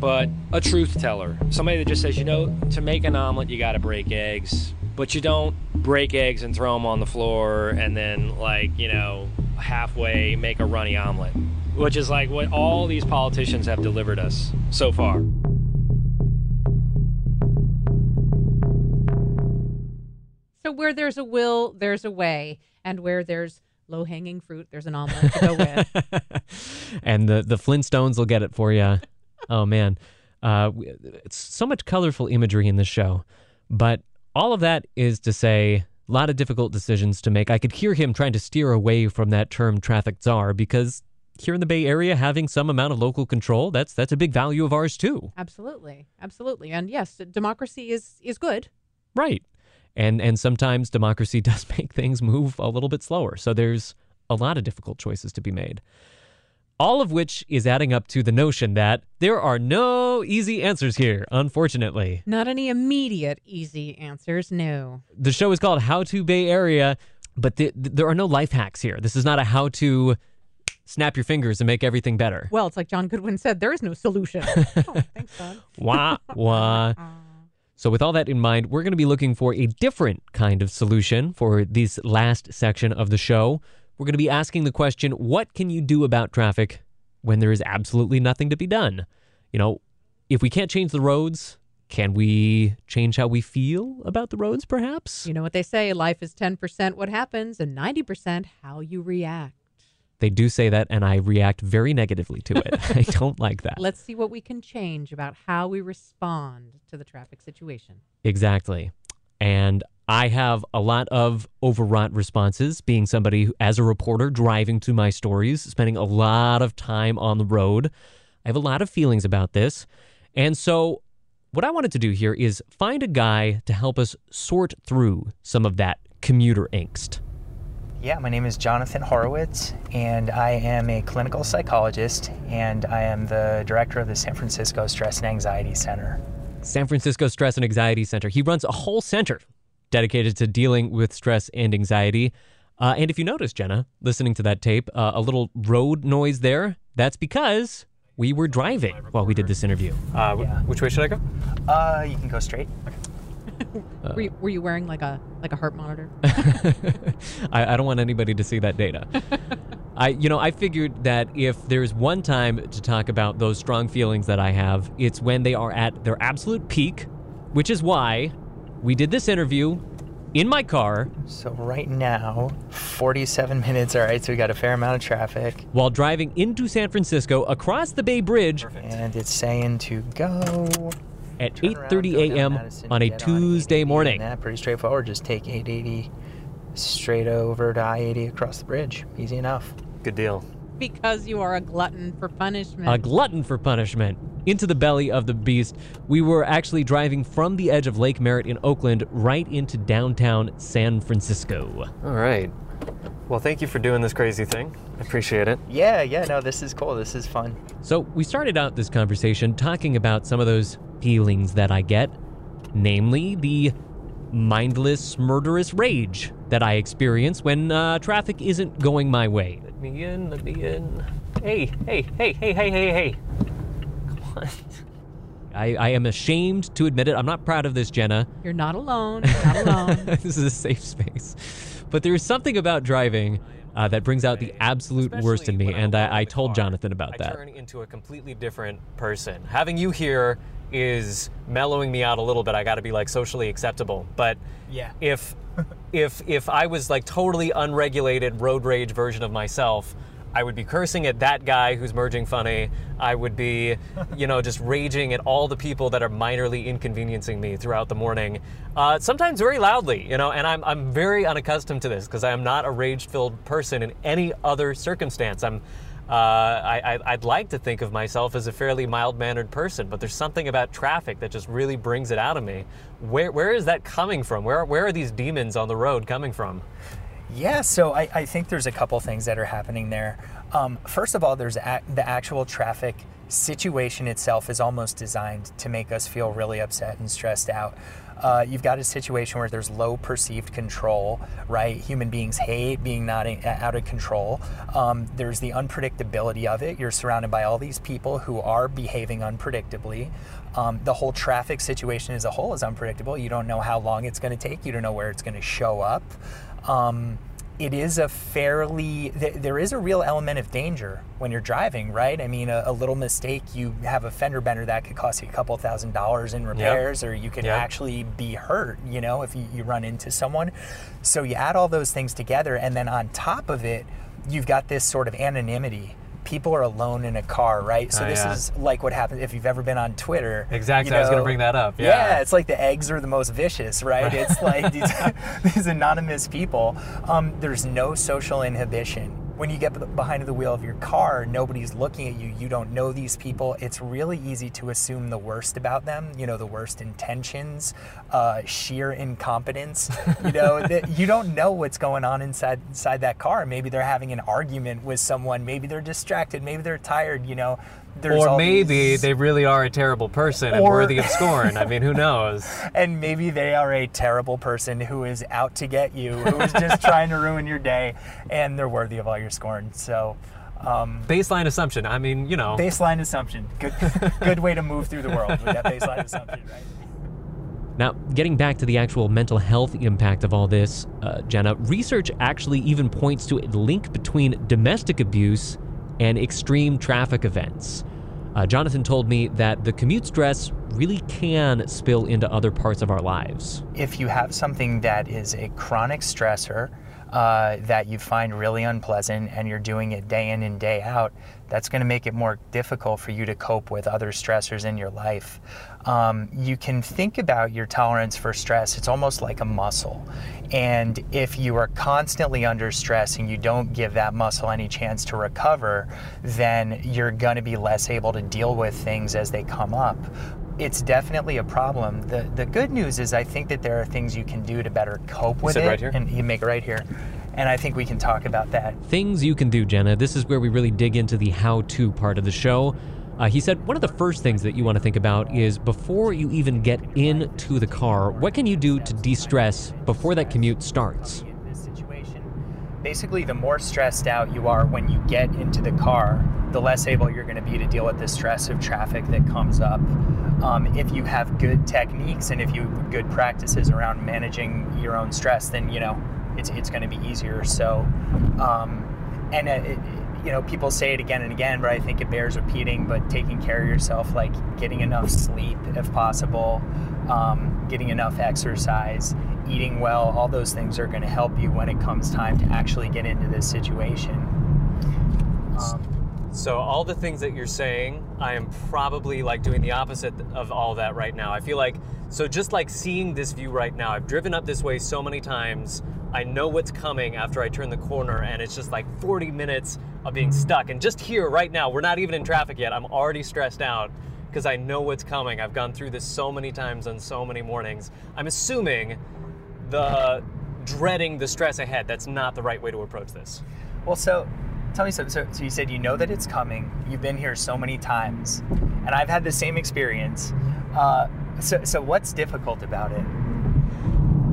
but a truth teller. Somebody that just says, to make an omelet, you got to break eggs, but you don't break eggs and throw them on the floor and then halfway make a runny omelet, which is like what all these politicians have delivered us so far. So where there's a will, there's a way. And where there's low-hanging fruit, there's an omelet to go with. And the Flintstones will get it for you. Oh, man. It's so much colorful imagery in this show. But all of that is to say, a lot of difficult decisions to make. I could hear him trying to steer away from that term traffic czar, because here in the Bay Area, having some amount of local control, that's a big value of ours, too. Absolutely. Absolutely. And yes, democracy is good. Right. And sometimes democracy does make things move a little bit slower. So there's a lot of difficult choices to be made. All of which is adding up to the notion that there are no easy answers here, unfortunately. Not any immediate easy answers, no. The show is called How to Bay Area, but there are no life hacks here. This is not a how to snap your fingers and make everything better. Well, it's like John Goodwin said, there is no solution. Oh, thanks, John. Wah, wah. So with all that in mind, we're going to be looking for a different kind of solution for this last section of the show. We're going to be asking the question, what can you do about traffic when there is absolutely nothing to be done? If we can't change the roads, can we change how we feel about the roads, perhaps? You know what they say, life is 10% what happens and 90% how you react. They do say that, and I react very negatively to it. I don't like that. Let's see what we can change about how we respond to the traffic situation. Exactly. And I have a lot of overwrought responses, being somebody who, as a reporter, driving to my stories, spending a lot of time on the road. I have a lot of feelings about this. And so what I wanted to do here is find a guy to help us sort through some of that commuter angst. Yeah, my name is Jonathan Horowitz, and I am a clinical psychologist, and I am the director of the San Francisco Stress and Anxiety Center. San Francisco Stress and Anxiety Center. He runs a whole center dedicated to dealing with stress and anxiety. And if you notice, Jenna, listening to that tape, a little road noise there, that's because we were driving while we did this interview. Which way should I go? You can go straight. Okay. Were you wearing like a heart monitor? I don't want anybody to see that data. I figured that if there's one time to talk about those strong feelings that I have, it's when they are at their absolute peak, which is why we did this interview in my car. So right now, 47 minutes, all right, so we got a fair amount of traffic. While driving into San Francisco across the Bay Bridge. Perfect. And it's saying to go at 8:30 a.m. on a Tuesday morning. That pretty straightforward. Just take 880 straight over to I-80 across the bridge. Easy enough. Good deal. Because you are a glutton for punishment. A glutton for punishment. Into the belly of the beast. We were actually driving from the edge of Lake Merritt in Oakland right into downtown San Francisco. All right. Well, thank you for doing this crazy thing. I appreciate it. Yeah, no, this is cool. This is fun. So we started out this conversation talking about some of those feelings that I get, namely the mindless, murderous rage that I experience when traffic isn't going my way. Let me in. Hey. Come on. I am ashamed to admit it. I'm not proud of this, Jenna. You're not alone. This is a safe space. But there is something about driving that brings out the absolute worst in me, and I told Jonathan about that. I turn into a completely different person. Having you here is mellowing me out a little bit. I got to be like socially acceptable. But yeah, if I was like totally unregulated road rage version of myself, I would be cursing at that guy who's merging funny. I would be, just raging at all the people that are minorly inconveniencing me throughout the morning. Sometimes very loudly, and I'm very unaccustomed to this because I am not a rage-filled person in any other circumstance. I'd like to think of myself as a fairly mild-mannered person, but there's something about traffic that just really brings it out of me. Where is that coming from? Where are these demons on the road coming from? Yeah, so I think there's a couple things that are happening there. First of all, there's the actual traffic situation itself is almost designed to make us feel really upset and stressed out. You've got a situation where there's low perceived control, right? Human beings hate being not out of control. There's the unpredictability of it. You're surrounded by all these people who are behaving unpredictably. The whole traffic situation as a whole is unpredictable. You don't know how long it's going to take. You don't know where it's going to show up. It is a fairly, there is a real element of danger when you're driving, right? I mean, a little mistake, you have a fender bender that could cost you $2,000 in repairs, yep. Or you could actually be hurt, if you run into someone. So you add all those things together, and then on top of it, you've got this sort of anonymity. People are alone in a car, right? So this is like what happens if you've ever been on Twitter. Exactly, I was going to bring that up. Yeah, it's like the eggs are the most vicious, right? It's like these anonymous people. There's no social inhibition. When you get behind the wheel of your car, nobody's looking at you. You don't know these people. It's really easy to assume the worst about them, the worst intentions, sheer incompetence. You don't know what's going on inside that car. Maybe they're having an argument with someone. Maybe they're distracted. Maybe they're tired, Or maybe they really are a terrible person and worthy of scorn. I mean, who knows? And maybe they are a terrible person who is out to get you, who is just trying to ruin your day, and they're worthy of all your scorn. So, baseline assumption. I mean, Baseline assumption. Good way to move through the world with that baseline assumption, right? Now, getting back to the actual mental health impact of all this, Jenna, research actually even points to a link between domestic abuse and extreme traffic events. Jonathan told me that the commute stress really can spill into other parts of our lives. If you have something that is a chronic stressor that you find really unpleasant and you're doing it day in and day out, that's going to make it more difficult for you to cope with other stressors in your life. You can think about your tolerance for stress. It's almost like a muscle. And if you are constantly under stress and you don't give that muscle any chance to recover, then you're going to be less able to deal with things as they come up. It's definitely a problem. The good news is I think that there are things you can do to better cope with it. Right here? And you make it right here. And I think we can talk about that. Things you can do, Jenna. This is where we really dig into the how-to part of the show. He said one of the first things that you want to think about is before you even get into the car, what can you do to de-stress before that commute starts? Basically, the more stressed out you are when you get into the car, the less able you're going to be to deal with the stress of traffic that comes up. If you have good techniques and if you have good practices around managing your own stress, then, it's going to be easier. So and people say it again and again, but I think it bears repeating, but taking care of yourself, like getting enough sleep if possible, getting enough exercise, eating well, all those things are going to help you when it comes time to actually get into this situation. So all the things that you're saying, I am probably like doing the opposite of all that right now. I feel like, so just like seeing this view right now, I've driven up this way so many times. I know what's coming after I turn the corner, and it's just like 40 minutes of being stuck. And just here right now, we're not even in traffic yet. I'm already stressed out because I know what's coming. I've gone through this so many times on so many mornings. I'm assuming the dreading the stress ahead, that's not the right way to approach this. Well, so tell me something. So you said you know that it's coming. You've been here so many times, and I've had the same experience. So what's difficult about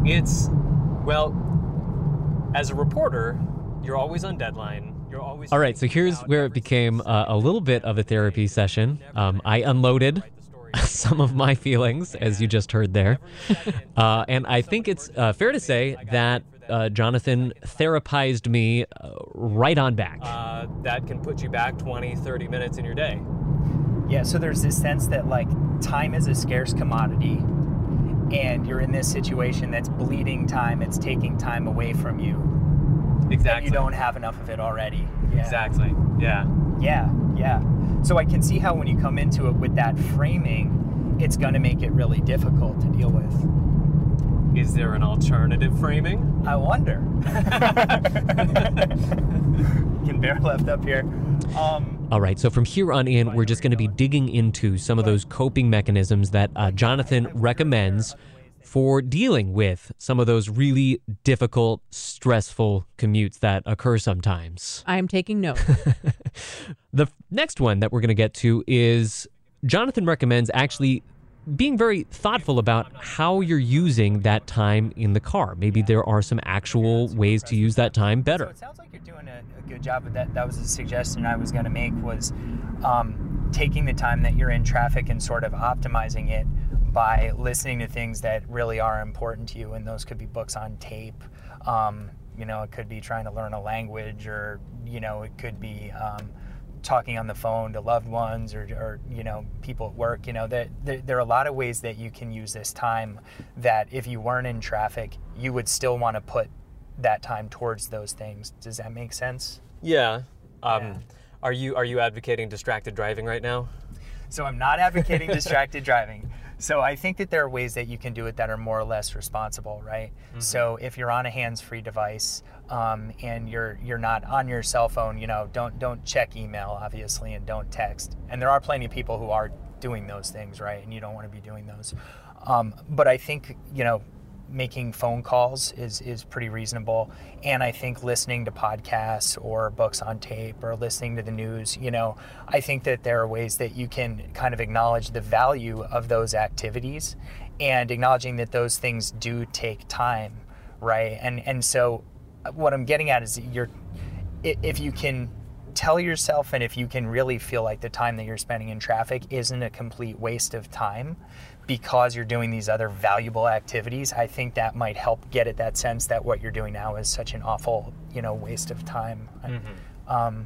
it? As a reporter, you're always on deadline. You're always... All right, so here's where it became a little bit of a therapy session. I unloaded some of my feelings, as you just heard there. And I think it's fair to say that Jonathan therapized me right on back. That can put you back 20, 30 minutes in your day. Yeah, so there's this sense that, like, time is a scarce commodity. And you're in this situation that's bleeding time. It's taking time away from you. Exactly. And you don't have enough of it already. Yeah. Exactly. Yeah. Yeah. Yeah. So I can see how when you come into it with that framing, it's going to make it really difficult to deal with. Is there an alternative framing? I wonder. Can bear left up here. All right, so from here on in, we're just going to be digging into some of those coping mechanisms that Jonathan recommends for dealing with some of those really difficult, stressful commutes that occur sometimes. I am taking note. The next one that we're going to get to is Jonathan recommends actually being very thoughtful about how you're using that time in the car. Maybe there are some actual ways to use that time better. So it sounds like you're doing a good job with that. That was a suggestion I was going to make, was taking the time that you're in traffic and sort of optimizing it by listening to things that really are important to you. And those could be books on tape. It could be trying to learn a language, or, it could be talking on the phone to loved ones, or people at work. There are a lot of ways that you can use this time that if you weren't in traffic, you would still want to put that time towards those things. Does that make sense? Yeah. Are you advocating distracted driving right now? So I'm not advocating distracted driving. So I think that there are ways that you can do it that are more or less responsible, right? Mm-hmm. So if you're on a hands-free device and you're not on your cell phone, don't check email, obviously, and don't text. And there are plenty of people who are doing those things, right? And you don't want to be doing those. But I think, making phone calls is pretty reasonable. And I think listening to podcasts or books on tape or listening to the news, I think that there are ways that you can kind of acknowledge the value of those activities and acknowledging that those things do take time, right? And so what I'm getting at is if you can tell yourself, and if you can really feel like the time that you're spending in traffic isn't a complete waste of time because you're doing these other valuable activities, I think that might help get at that sense that what you're doing now is such an awful, waste of time. Mm-hmm.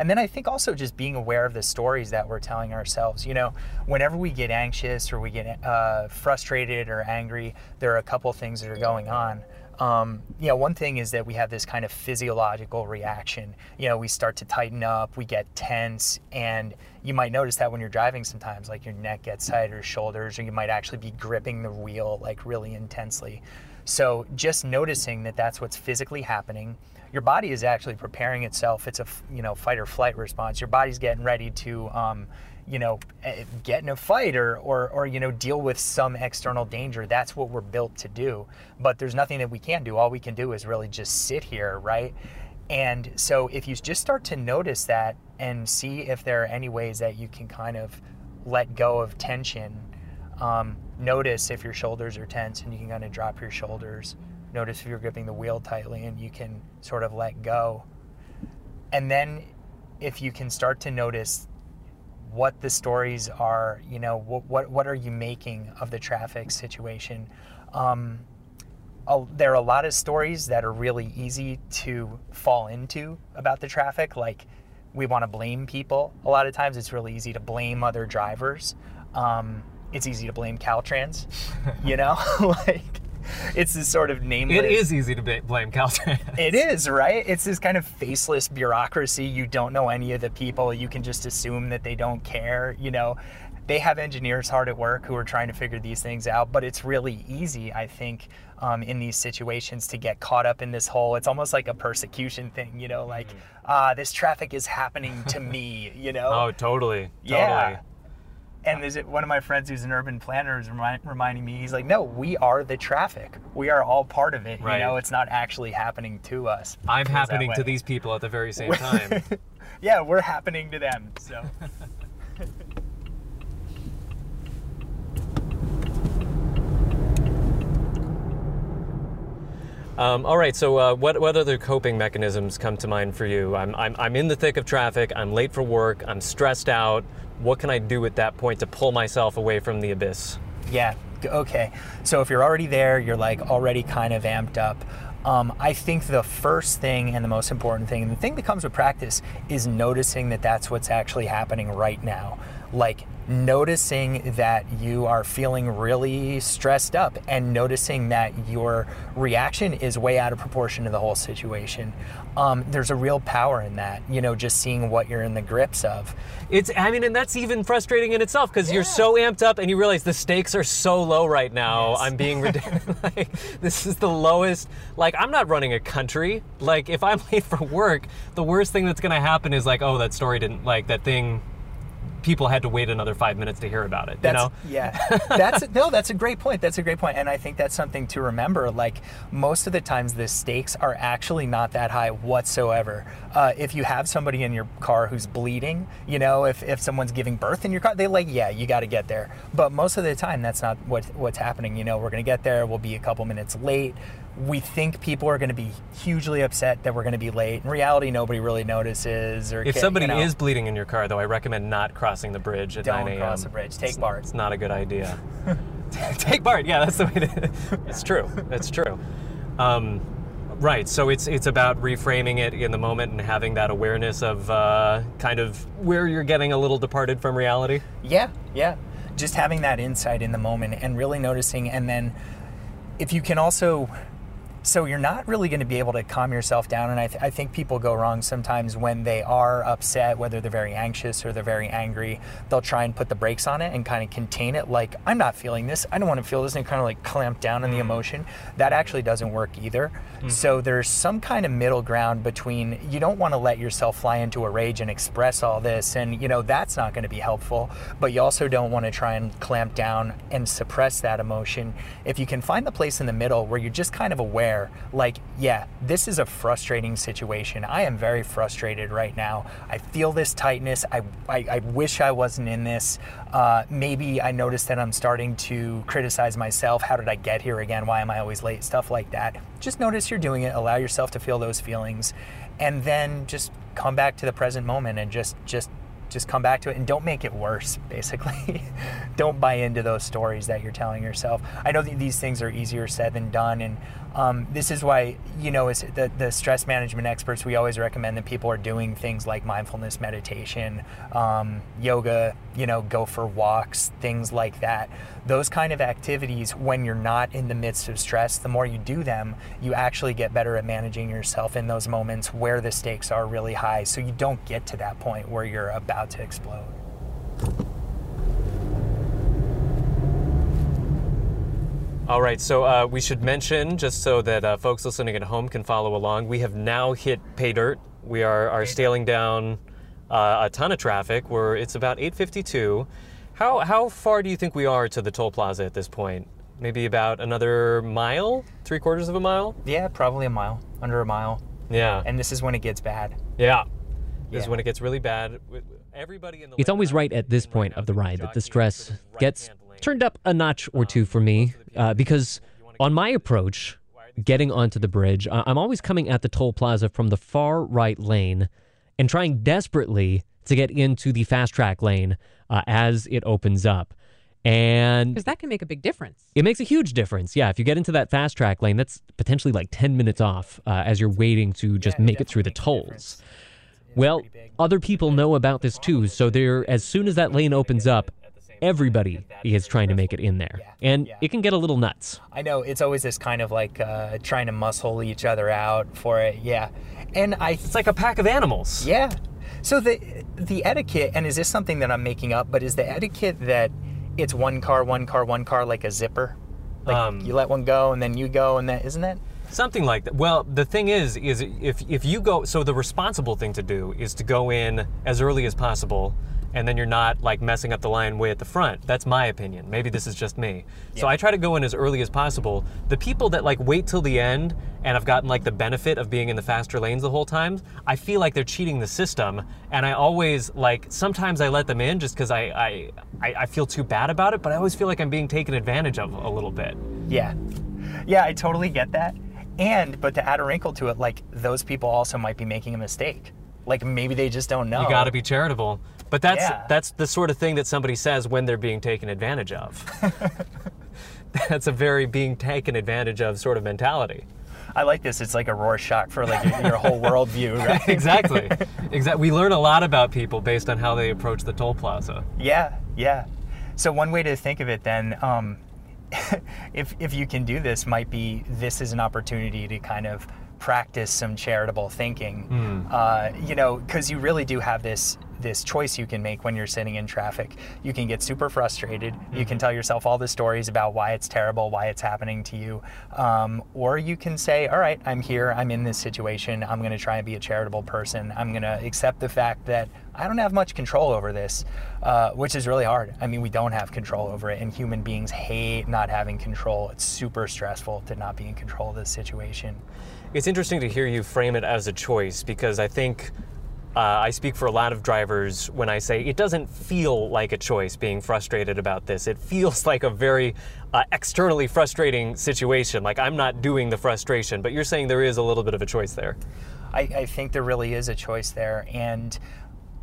And then I think also just being aware of the stories that we're telling ourselves. Whenever we get anxious or we get frustrated or angry, there are a couple things that are going on. One thing is that we have this kind of physiological reaction. We start to tighten up, we get tense, and you might notice that when you're driving sometimes, like your neck gets tight or shoulders, or you might actually be gripping the wheel like really intensely. So just noticing that that's what's physically happening. Your body is actually preparing itself. It's a, fight or flight response. Your body's getting ready to, get in a fight or deal with some external danger. That's what we're built to do. But there's nothing that we can do. All we can do is really just sit here, right? And so if you just start to notice that and see if there are any ways that you can kind of let go of tension, notice if your shoulders are tense and you can kind of drop your shoulders. Notice if you're gripping the wheel tightly and you can sort of let go. And then if you can start to notice what the stories are, what are you making of the traffic situation? there are a lot of stories that are really easy to fall into about the traffic. Like, we want to blame people. A lot of times it's really easy to blame other drivers. It's easy to blame Caltrans, you know? Like, it's this sort of nameless... It is easy to blame Caltrans. It is, right? It's this kind of faceless bureaucracy. You don't know any of the people. You can just assume that they don't care, you know? They have engineers hard at work who are trying to figure these things out, but it's really easy, I think, in these situations to get caught up in this whole, it's almost like a persecution thing, you know, like, this traffic is happening to me, you know? Oh, totally. Yeah. And there's one of my friends who's an urban planner is reminding me, he's like, no, we are the traffic. We are all part of it. Right. You know, it's not actually happening to us. I'm happening to these people at the very same time. Yeah, we're happening to them, so... All right. So, what other coping mechanisms come to mind for you? I'm in the thick of traffic. I'm late for work. I'm stressed out. What can I do at that point to pull myself away from the abyss? Yeah. Okay. So if you're already there, you're like already kind of amped up. I think the first thing and the most important thing, and the thing that comes with practice, is noticing that that's what's actually happening right now. Like, noticing that you are feeling really stressed up and noticing that your reaction is way out of proportion to the whole situation. There's a real power in that, you know, just seeing what you're in the grips of. And that's even frustrating in itself, because you're so amped up and you realize the stakes are so low right now. Yes. I'm being ridiculous. Like, this is the lowest. Like, I'm not running a country. Like, if I'm late for work, the worst thing that's going to happen is like, oh, that story didn't, like, that thing, people had to wait another 5 minutes to hear about it, you know? Yeah. That's a great point. That's a great point. And I think that's something to remember. Like, most of the times the stakes are actually not that high whatsoever. If you have somebody in your car who's bleeding, you know, if someone's giving birth in your car, you got to get there. But most of the time, that's not what's happening. You know, we're going to get there. We'll be a couple minutes late. We think people are going to be hugely upset that we're going to be late. In reality, nobody really notices. Or if somebody is bleeding in your car, though, I recommend not crossing the bridge at 9 a.m. Don't cross the bridge. Take BART. It's not a good idea. Take BART. Yeah, that's the way to... It's true. That's true. Right. So it's about reframing it in the moment and having that awareness of kind of where you're getting a little departed from reality. Yeah. Yeah. Just having that insight in the moment and really noticing. And then if you can also... So you're not really going to be able to calm yourself down. And I think people go wrong sometimes when they are upset, whether they're very anxious or they're very angry. They'll try and put the brakes on it and kind of contain it. Like, I'm not feeling this. I don't want to feel this. And kind of like clamp down on the emotion. That actually doesn't work either. Mm-hmm. So there's some kind of middle ground between, you don't want to let yourself fly into a rage and express all this. And, you know, that's not going to be helpful. But you also don't want to try and clamp down and suppress that emotion. If you can find the place in the middle where you're just kind of aware, like, yeah, this is a frustrating situation. I am very frustrated right now. I feel this tightness. I wish I wasn't in this. Maybe I noticed that I'm starting to criticize myself. How did I get here again? Why am I always late? Stuff like that. Just notice you're doing it. Allow yourself to feel those feelings. And then just come back to the present moment and just come back to it, and don't make it worse, basically. Don't buy into those stories that you're telling yourself. I know that these things are easier said than done, and this is why, you know, as the stress management experts, we always recommend that people are doing things like mindfulness meditation, yoga, you know, go for walks, things like that. Those kind of activities, when you're not in the midst of stress, the more you do them, you actually get better at managing yourself in those moments where the stakes are really high, so you don't get to that point where you're about to explode. All right, so we should mention, just so that folks listening at home can follow along, we have now hit pay dirt. We are scaling down a ton of traffic. It's about 8:52. How far do you think we are to the Toll Plaza at this point? Maybe about another mile? 3/4 of a mile? Yeah, probably a mile. Under a mile. Yeah. And this is when it gets bad. Yeah. This is when it gets really bad. Everybody in the... It's always right at this point of the ride that the stress gets turned up a notch or two for me, because on my approach, getting onto the bridge, I'm always coming at the Toll Plaza from the far right lane and trying desperately to get into the fast track lane as it opens up. And because that can make a big difference. It makes a huge difference. Yeah. If you get into that fast track lane, that's potentially like 10 minutes off as you're waiting to just make it through the tolls. Well, other people know about this too. So they're, as soon as that lane opens up, everybody is trying to make it in there. And it can get a little nuts. I know. It's always this kind of like trying to muscle each other out for it. Yeah. And it's like a pack of animals. Yeah. So the etiquette, and is this something that I'm making up, but is the etiquette that it's one car, one car, one car, like a zipper? Like you let one go and then you go and that, isn't it? Something like that. Well, the thing is if you go, so the responsible thing to do is to go in as early as possible, and then you're not like messing up the line way at the front. That's my opinion. Maybe this is just me. Yeah. So I try to go in as early as possible. The people that like wait till the end and have gotten like the benefit of being in the faster lanes the whole time, I feel like they're cheating the system. And I always like, sometimes I let them in just because I feel too bad about it, but I always feel like I'm being taken advantage of a little bit. Yeah. Yeah, I totally get that. But to add a wrinkle to it, like those people also might be making a mistake. Like maybe they just don't know. You gotta be charitable. But that's the sort of thing that somebody says when they're being taken advantage of. That's a very being taken advantage of sort of mentality. I like this. It's like a Rorschach for like your whole worldview, right? Exactly. We learn a lot about people based on how they approach the toll plaza. Yeah, yeah. So one way to think of it then, if you can do this, might be this is an opportunity to kind of practice some charitable thinking, you know, because you really do have this choice you can make when you're sitting in traffic. You can get super frustrated. You can tell yourself all the stories about why it's terrible, why it's happening to you. Or you can say, all right, I'm here, I'm in this situation, I'm going to try and be a charitable person. I'm going to accept the fact that I don't have much control over this, which is really hard. I mean, we don't have control over it, and human beings hate not having control. It's super stressful to not be in control of this situation. It's interesting to hear you frame it as a choice, because I think I speak for a lot of drivers when I say it doesn't feel like a choice being frustrated about this. It feels like a very externally frustrating situation. Like I'm not doing the frustration, but you're saying there is a little bit of a choice there. I think there really is a choice there. And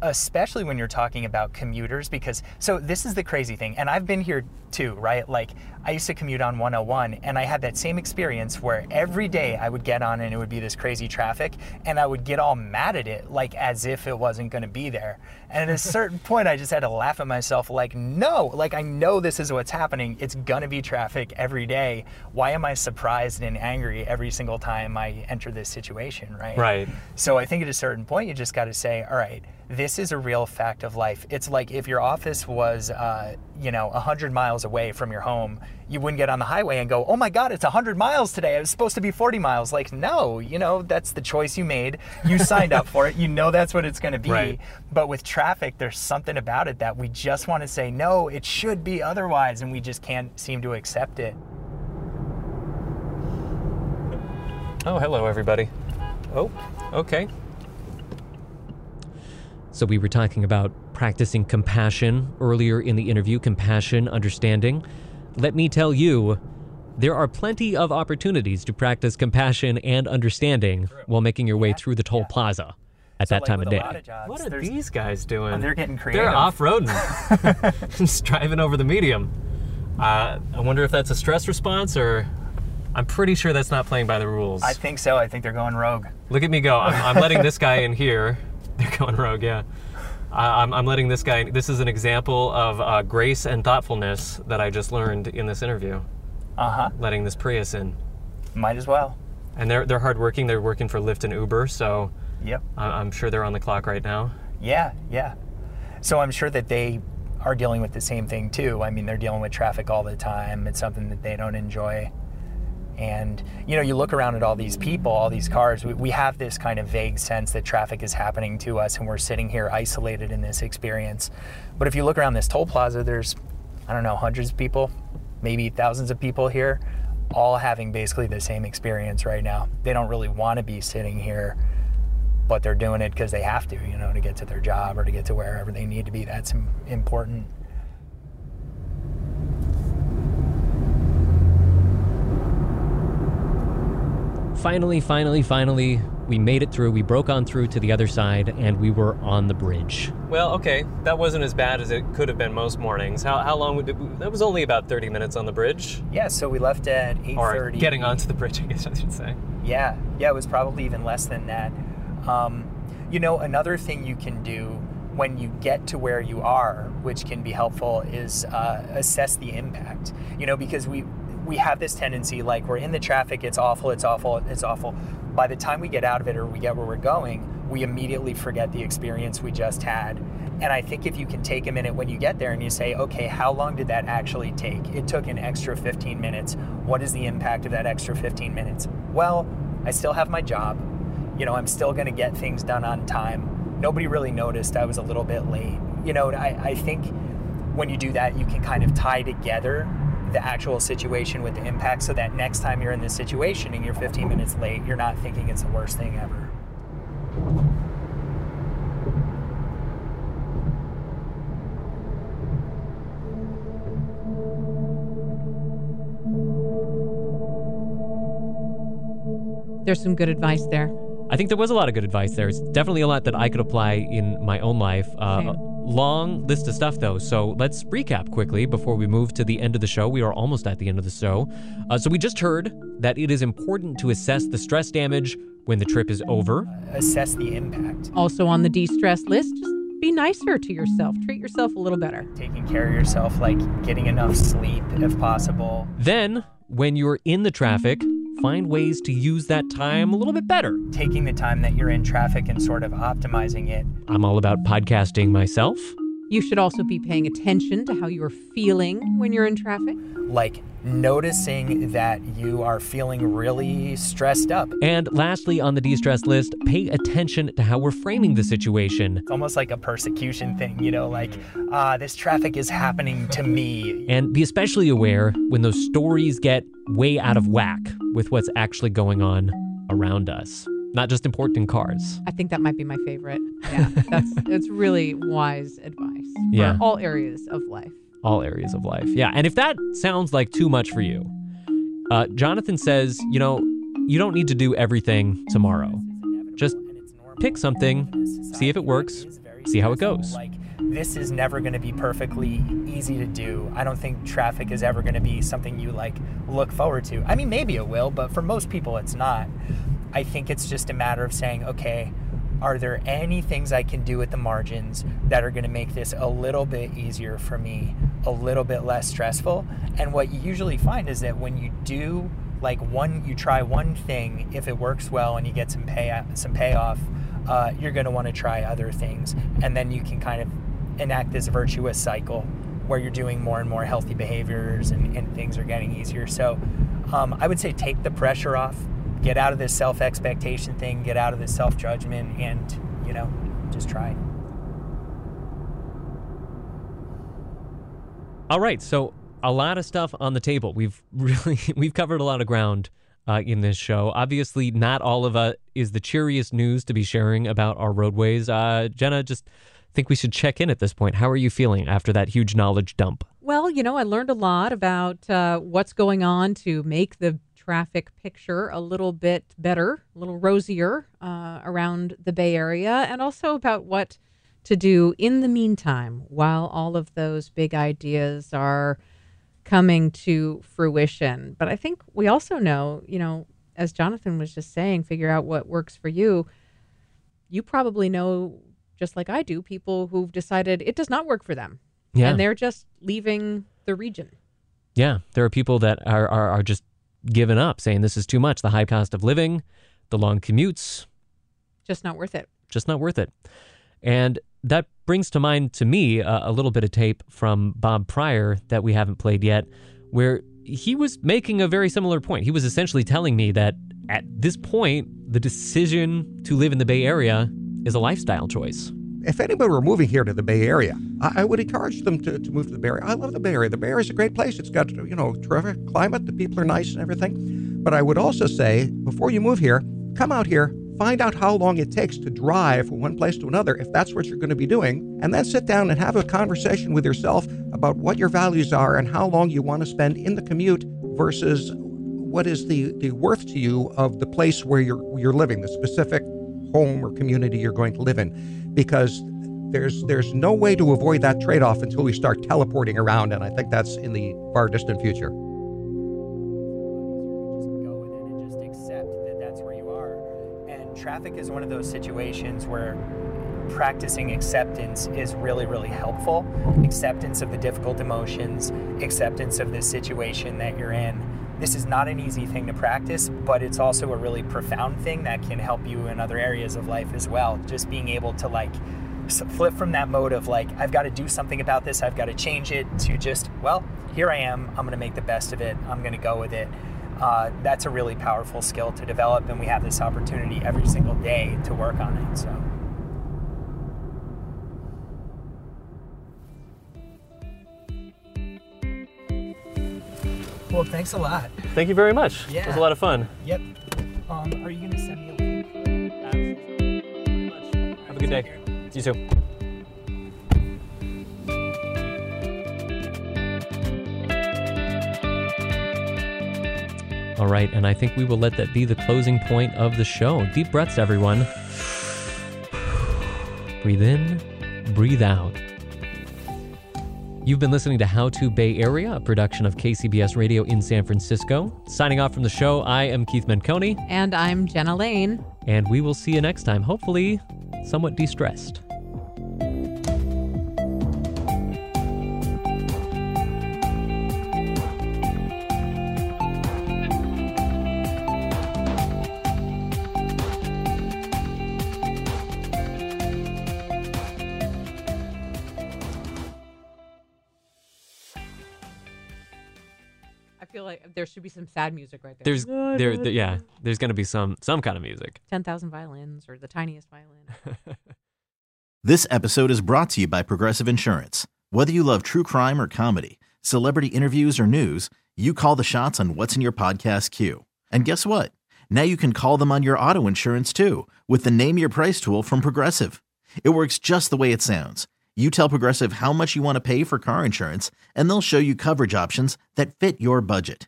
especially when you're talking about commuters, because so this is the crazy thing. And I've been here too, right? Like I used to commute on 101 and I had that same experience where every day I would get on and it would be this crazy traffic and I would get all mad at it, like as if it wasn't going to be there. And at a certain point, I just had to laugh at myself, like, no, like I know this is what's happening. It's going to be traffic every day. Why am I surprised and angry every single time I enter this situation, right? Right. So I think at a certain point, you just got to say, all right, this is a real fact of life. It's like if your office was, 100 miles away from your home, you wouldn't get on the highway and go, oh my God, it's 100 miles today. It was supposed to be 40 miles. Like, no, that's the choice you made. You signed up for it. You know that's what it's going to be. Right. But with traffic, there's something about it that we just want to say, no, it should be otherwise. And we just can't seem to accept it. Oh, hello, everybody. Oh, okay. So we were talking about practicing compassion earlier in the interview, compassion, understanding. Let me tell you, there are plenty of opportunities to practice compassion and understanding while making your way through the toll plaza at that time of day. What are these guys doing? Oh, they're getting creative. They're off-roading, just driving over the medium. I wonder if that's a stress response or... I'm pretty sure that's not playing by the rules. I think so. I think they're going rogue. Look at me go. I'm letting this guy in here. They're going rogue, yeah. I'm letting this guy in. This is an example of grace and thoughtfulness that I just learned in this interview. Uh-huh. Letting this Prius in. Might as well. And they're hardworking. They're working for Lyft and Uber, so yep. I'm sure they're on the clock right now. Yeah, yeah. So I'm sure that they are dealing with the same thing, too. I mean, they're dealing with traffic all the time. It's something that they don't enjoy. And, you look around at all these people, all these cars, we have this kind of vague sense that traffic is happening to us and we're sitting here isolated in this experience. But if you look around this toll plaza, there's, I don't know, hundreds of people, maybe thousands of people here, all having basically the same experience right now. They don't really want to be sitting here, but they're doing it because they have to, to get to their job or to get to wherever they need to be. That's important. Finally, We made it through. We broke on through to the other side, and we were on the bridge. Well, okay, that wasn't as bad as it could have been most mornings. How long did we... That was only about 30 minutes on the bridge. Yeah, so we left at 8:30. Or getting onto the bridge, I guess I should say. Yeah, it was probably even less than that. You know, another thing you can do when you get to where you are, which can be helpful, is assess the impact. You know, because we have this tendency, like, we're in the traffic, it's awful. By the time we get out of it or we get where we're going, we immediately forget the experience we just had. And I think if you can take a minute when you get there and you say, okay, how long did that actually take? It took an extra 15 minutes. What is the impact of that extra 15 minutes? Well, I still have my job. You know, I'm still going to get things done on time. Nobody really noticed I was a little bit late. You know, I think when you do that, you can kind of tie together the actual situation with the impact, so that next time you're in this situation and you're 15 minutes late, you're not thinking it's the worst thing ever. There's some good advice there. I think there was a lot of good advice there. It's definitely a lot that I could apply in my own life. Long list of stuff, though, so let's recap quickly before we move to the end of the show. We are almost at the end of the show. So we just heard that it is important to assess the stress damage when the trip is over. Assess the impact. Also on the de-stress list, just be nicer to yourself. Treat yourself a little better. Taking care of yourself, like getting enough sleep if possible. Then, when you're in the traffic, find ways to use that time a little bit better. Taking the time that you're in traffic and sort of optimizing it. I'm all about podcasting myself. You should also be paying attention to how you're feeling when you're in traffic. Like noticing that you are feeling really stressed up. And lastly, on the de-stress list, pay attention to how we're framing the situation. It's almost like a persecution thing, you know, like, this traffic is happening to me. And be especially aware when those stories get way out of whack with what's actually going on around us. Not just important in cars. I think that might be my favorite. Yeah, that's really wise advice for all areas of life. All areas of life, yeah. And if that sounds like too much for you, Jonathan says, you know, you don't need to do everything tomorrow. Just pick something, see if it works, see how it goes. Like, this is never going to be perfectly easy to do. I don't think traffic is ever going to be something you, like, look forward to. I mean, maybe it will, but for most people it's not. I think it's just a matter of saying, okay, are there any things I can do at the margins that are going to make this a little bit easier for me, a little bit less stressful? And what you usually find is that when you do, like, you try one thing, if it works well and you get some payoff, you're going to want to try other things. And then you can kind of enact this virtuous cycle where you're doing more and more healthy behaviors and things are getting easier. So I would say take the pressure off. Get out of this self-expectation thing, get out of this self-judgment, and, you know, just try. All right, so a lot of stuff on the table. We've covered a lot of ground in this show. Obviously, not all of it is the cheeriest news to be sharing about our roadways. Jenna, just think we should check in at this point. How are you feeling after that huge knowledge dump? Well, you know, I learned a lot about what's going on to make the traffic picture a little bit better, a little rosier around the Bay Area, and also about what to do in the meantime while all of those big ideas are coming to fruition. But I think we also know, you know, as Jonathan was just saying, figure out what works for you. You probably know, just like I do, people who've decided it does not work for them. Yeah. And they're just leaving the region. Yeah. There are people that are just given up, saying this is too much, the high cost of living, the long commutes. Just not worth it. And that brings to mind, to me, a little bit of tape from Bob Pryor that we haven't played yet, where he was making a very similar point. He was essentially telling me that at this point, the decision to live in the Bay Area is a lifestyle choice. If anybody were moving here to the Bay Area, I would encourage them to move to the Bay Area. I love the Bay Area. The Bay Area is a great place. It's got, you know, terrific climate. The people are nice and everything. But I would also say, before you move here, come out here, find out how long it takes to drive from one place to another, if that's what you're going to be doing, and then sit down and have a conversation with yourself about what your values are and how long you want to spend in the commute versus what is the worth to you of the place where you're living, the specific home or community you're going to live in, because there's no way to avoid that trade-off until we start teleporting around, and I think that's in the far distant future. Traffic is one of those situations where practicing acceptance is really, really helpful. Acceptance of the difficult emotions, acceptance of the situation that you're in. This is not an easy thing to practice, but it's also a really profound thing that can help you in other areas of life as well. Just being able to flip from that mode of I've got to do something about this, I've got to change it, to just, well, here I am, I'm going to make the best of it, I'm going to go with it. That's a really powerful skill to develop, and we have this opportunity every single day to work on it. So, well, thanks a lot. Thank you very much. Yeah. It was a lot of fun. Yep. Are you going to send me a link? Absolutely. Very much. Have a good day. You too. All right, and I think we will let that be the closing point of the show. Deep breaths, everyone. Breathe in, breathe out. You've been listening to How to Bay Area, a production of KCBS Radio in San Francisco. Signing off from the show, I am Keith Menconi. And I'm Jenna Lane. And we will see you next time, hopefully somewhat de-stressed. There should be some sad music right there. There's going to be some kind of music. 10,000 violins or the tiniest violin. This episode is brought to you by Progressive Insurance. Whether you love true crime or comedy, celebrity interviews or news, you call the shots on what's in your podcast queue. And guess what? Now you can call them on your auto insurance too, with the Name Your Price tool from Progressive. It works just the way it sounds. You tell Progressive how much you want to pay for car insurance, and they'll show you coverage options that fit your budget.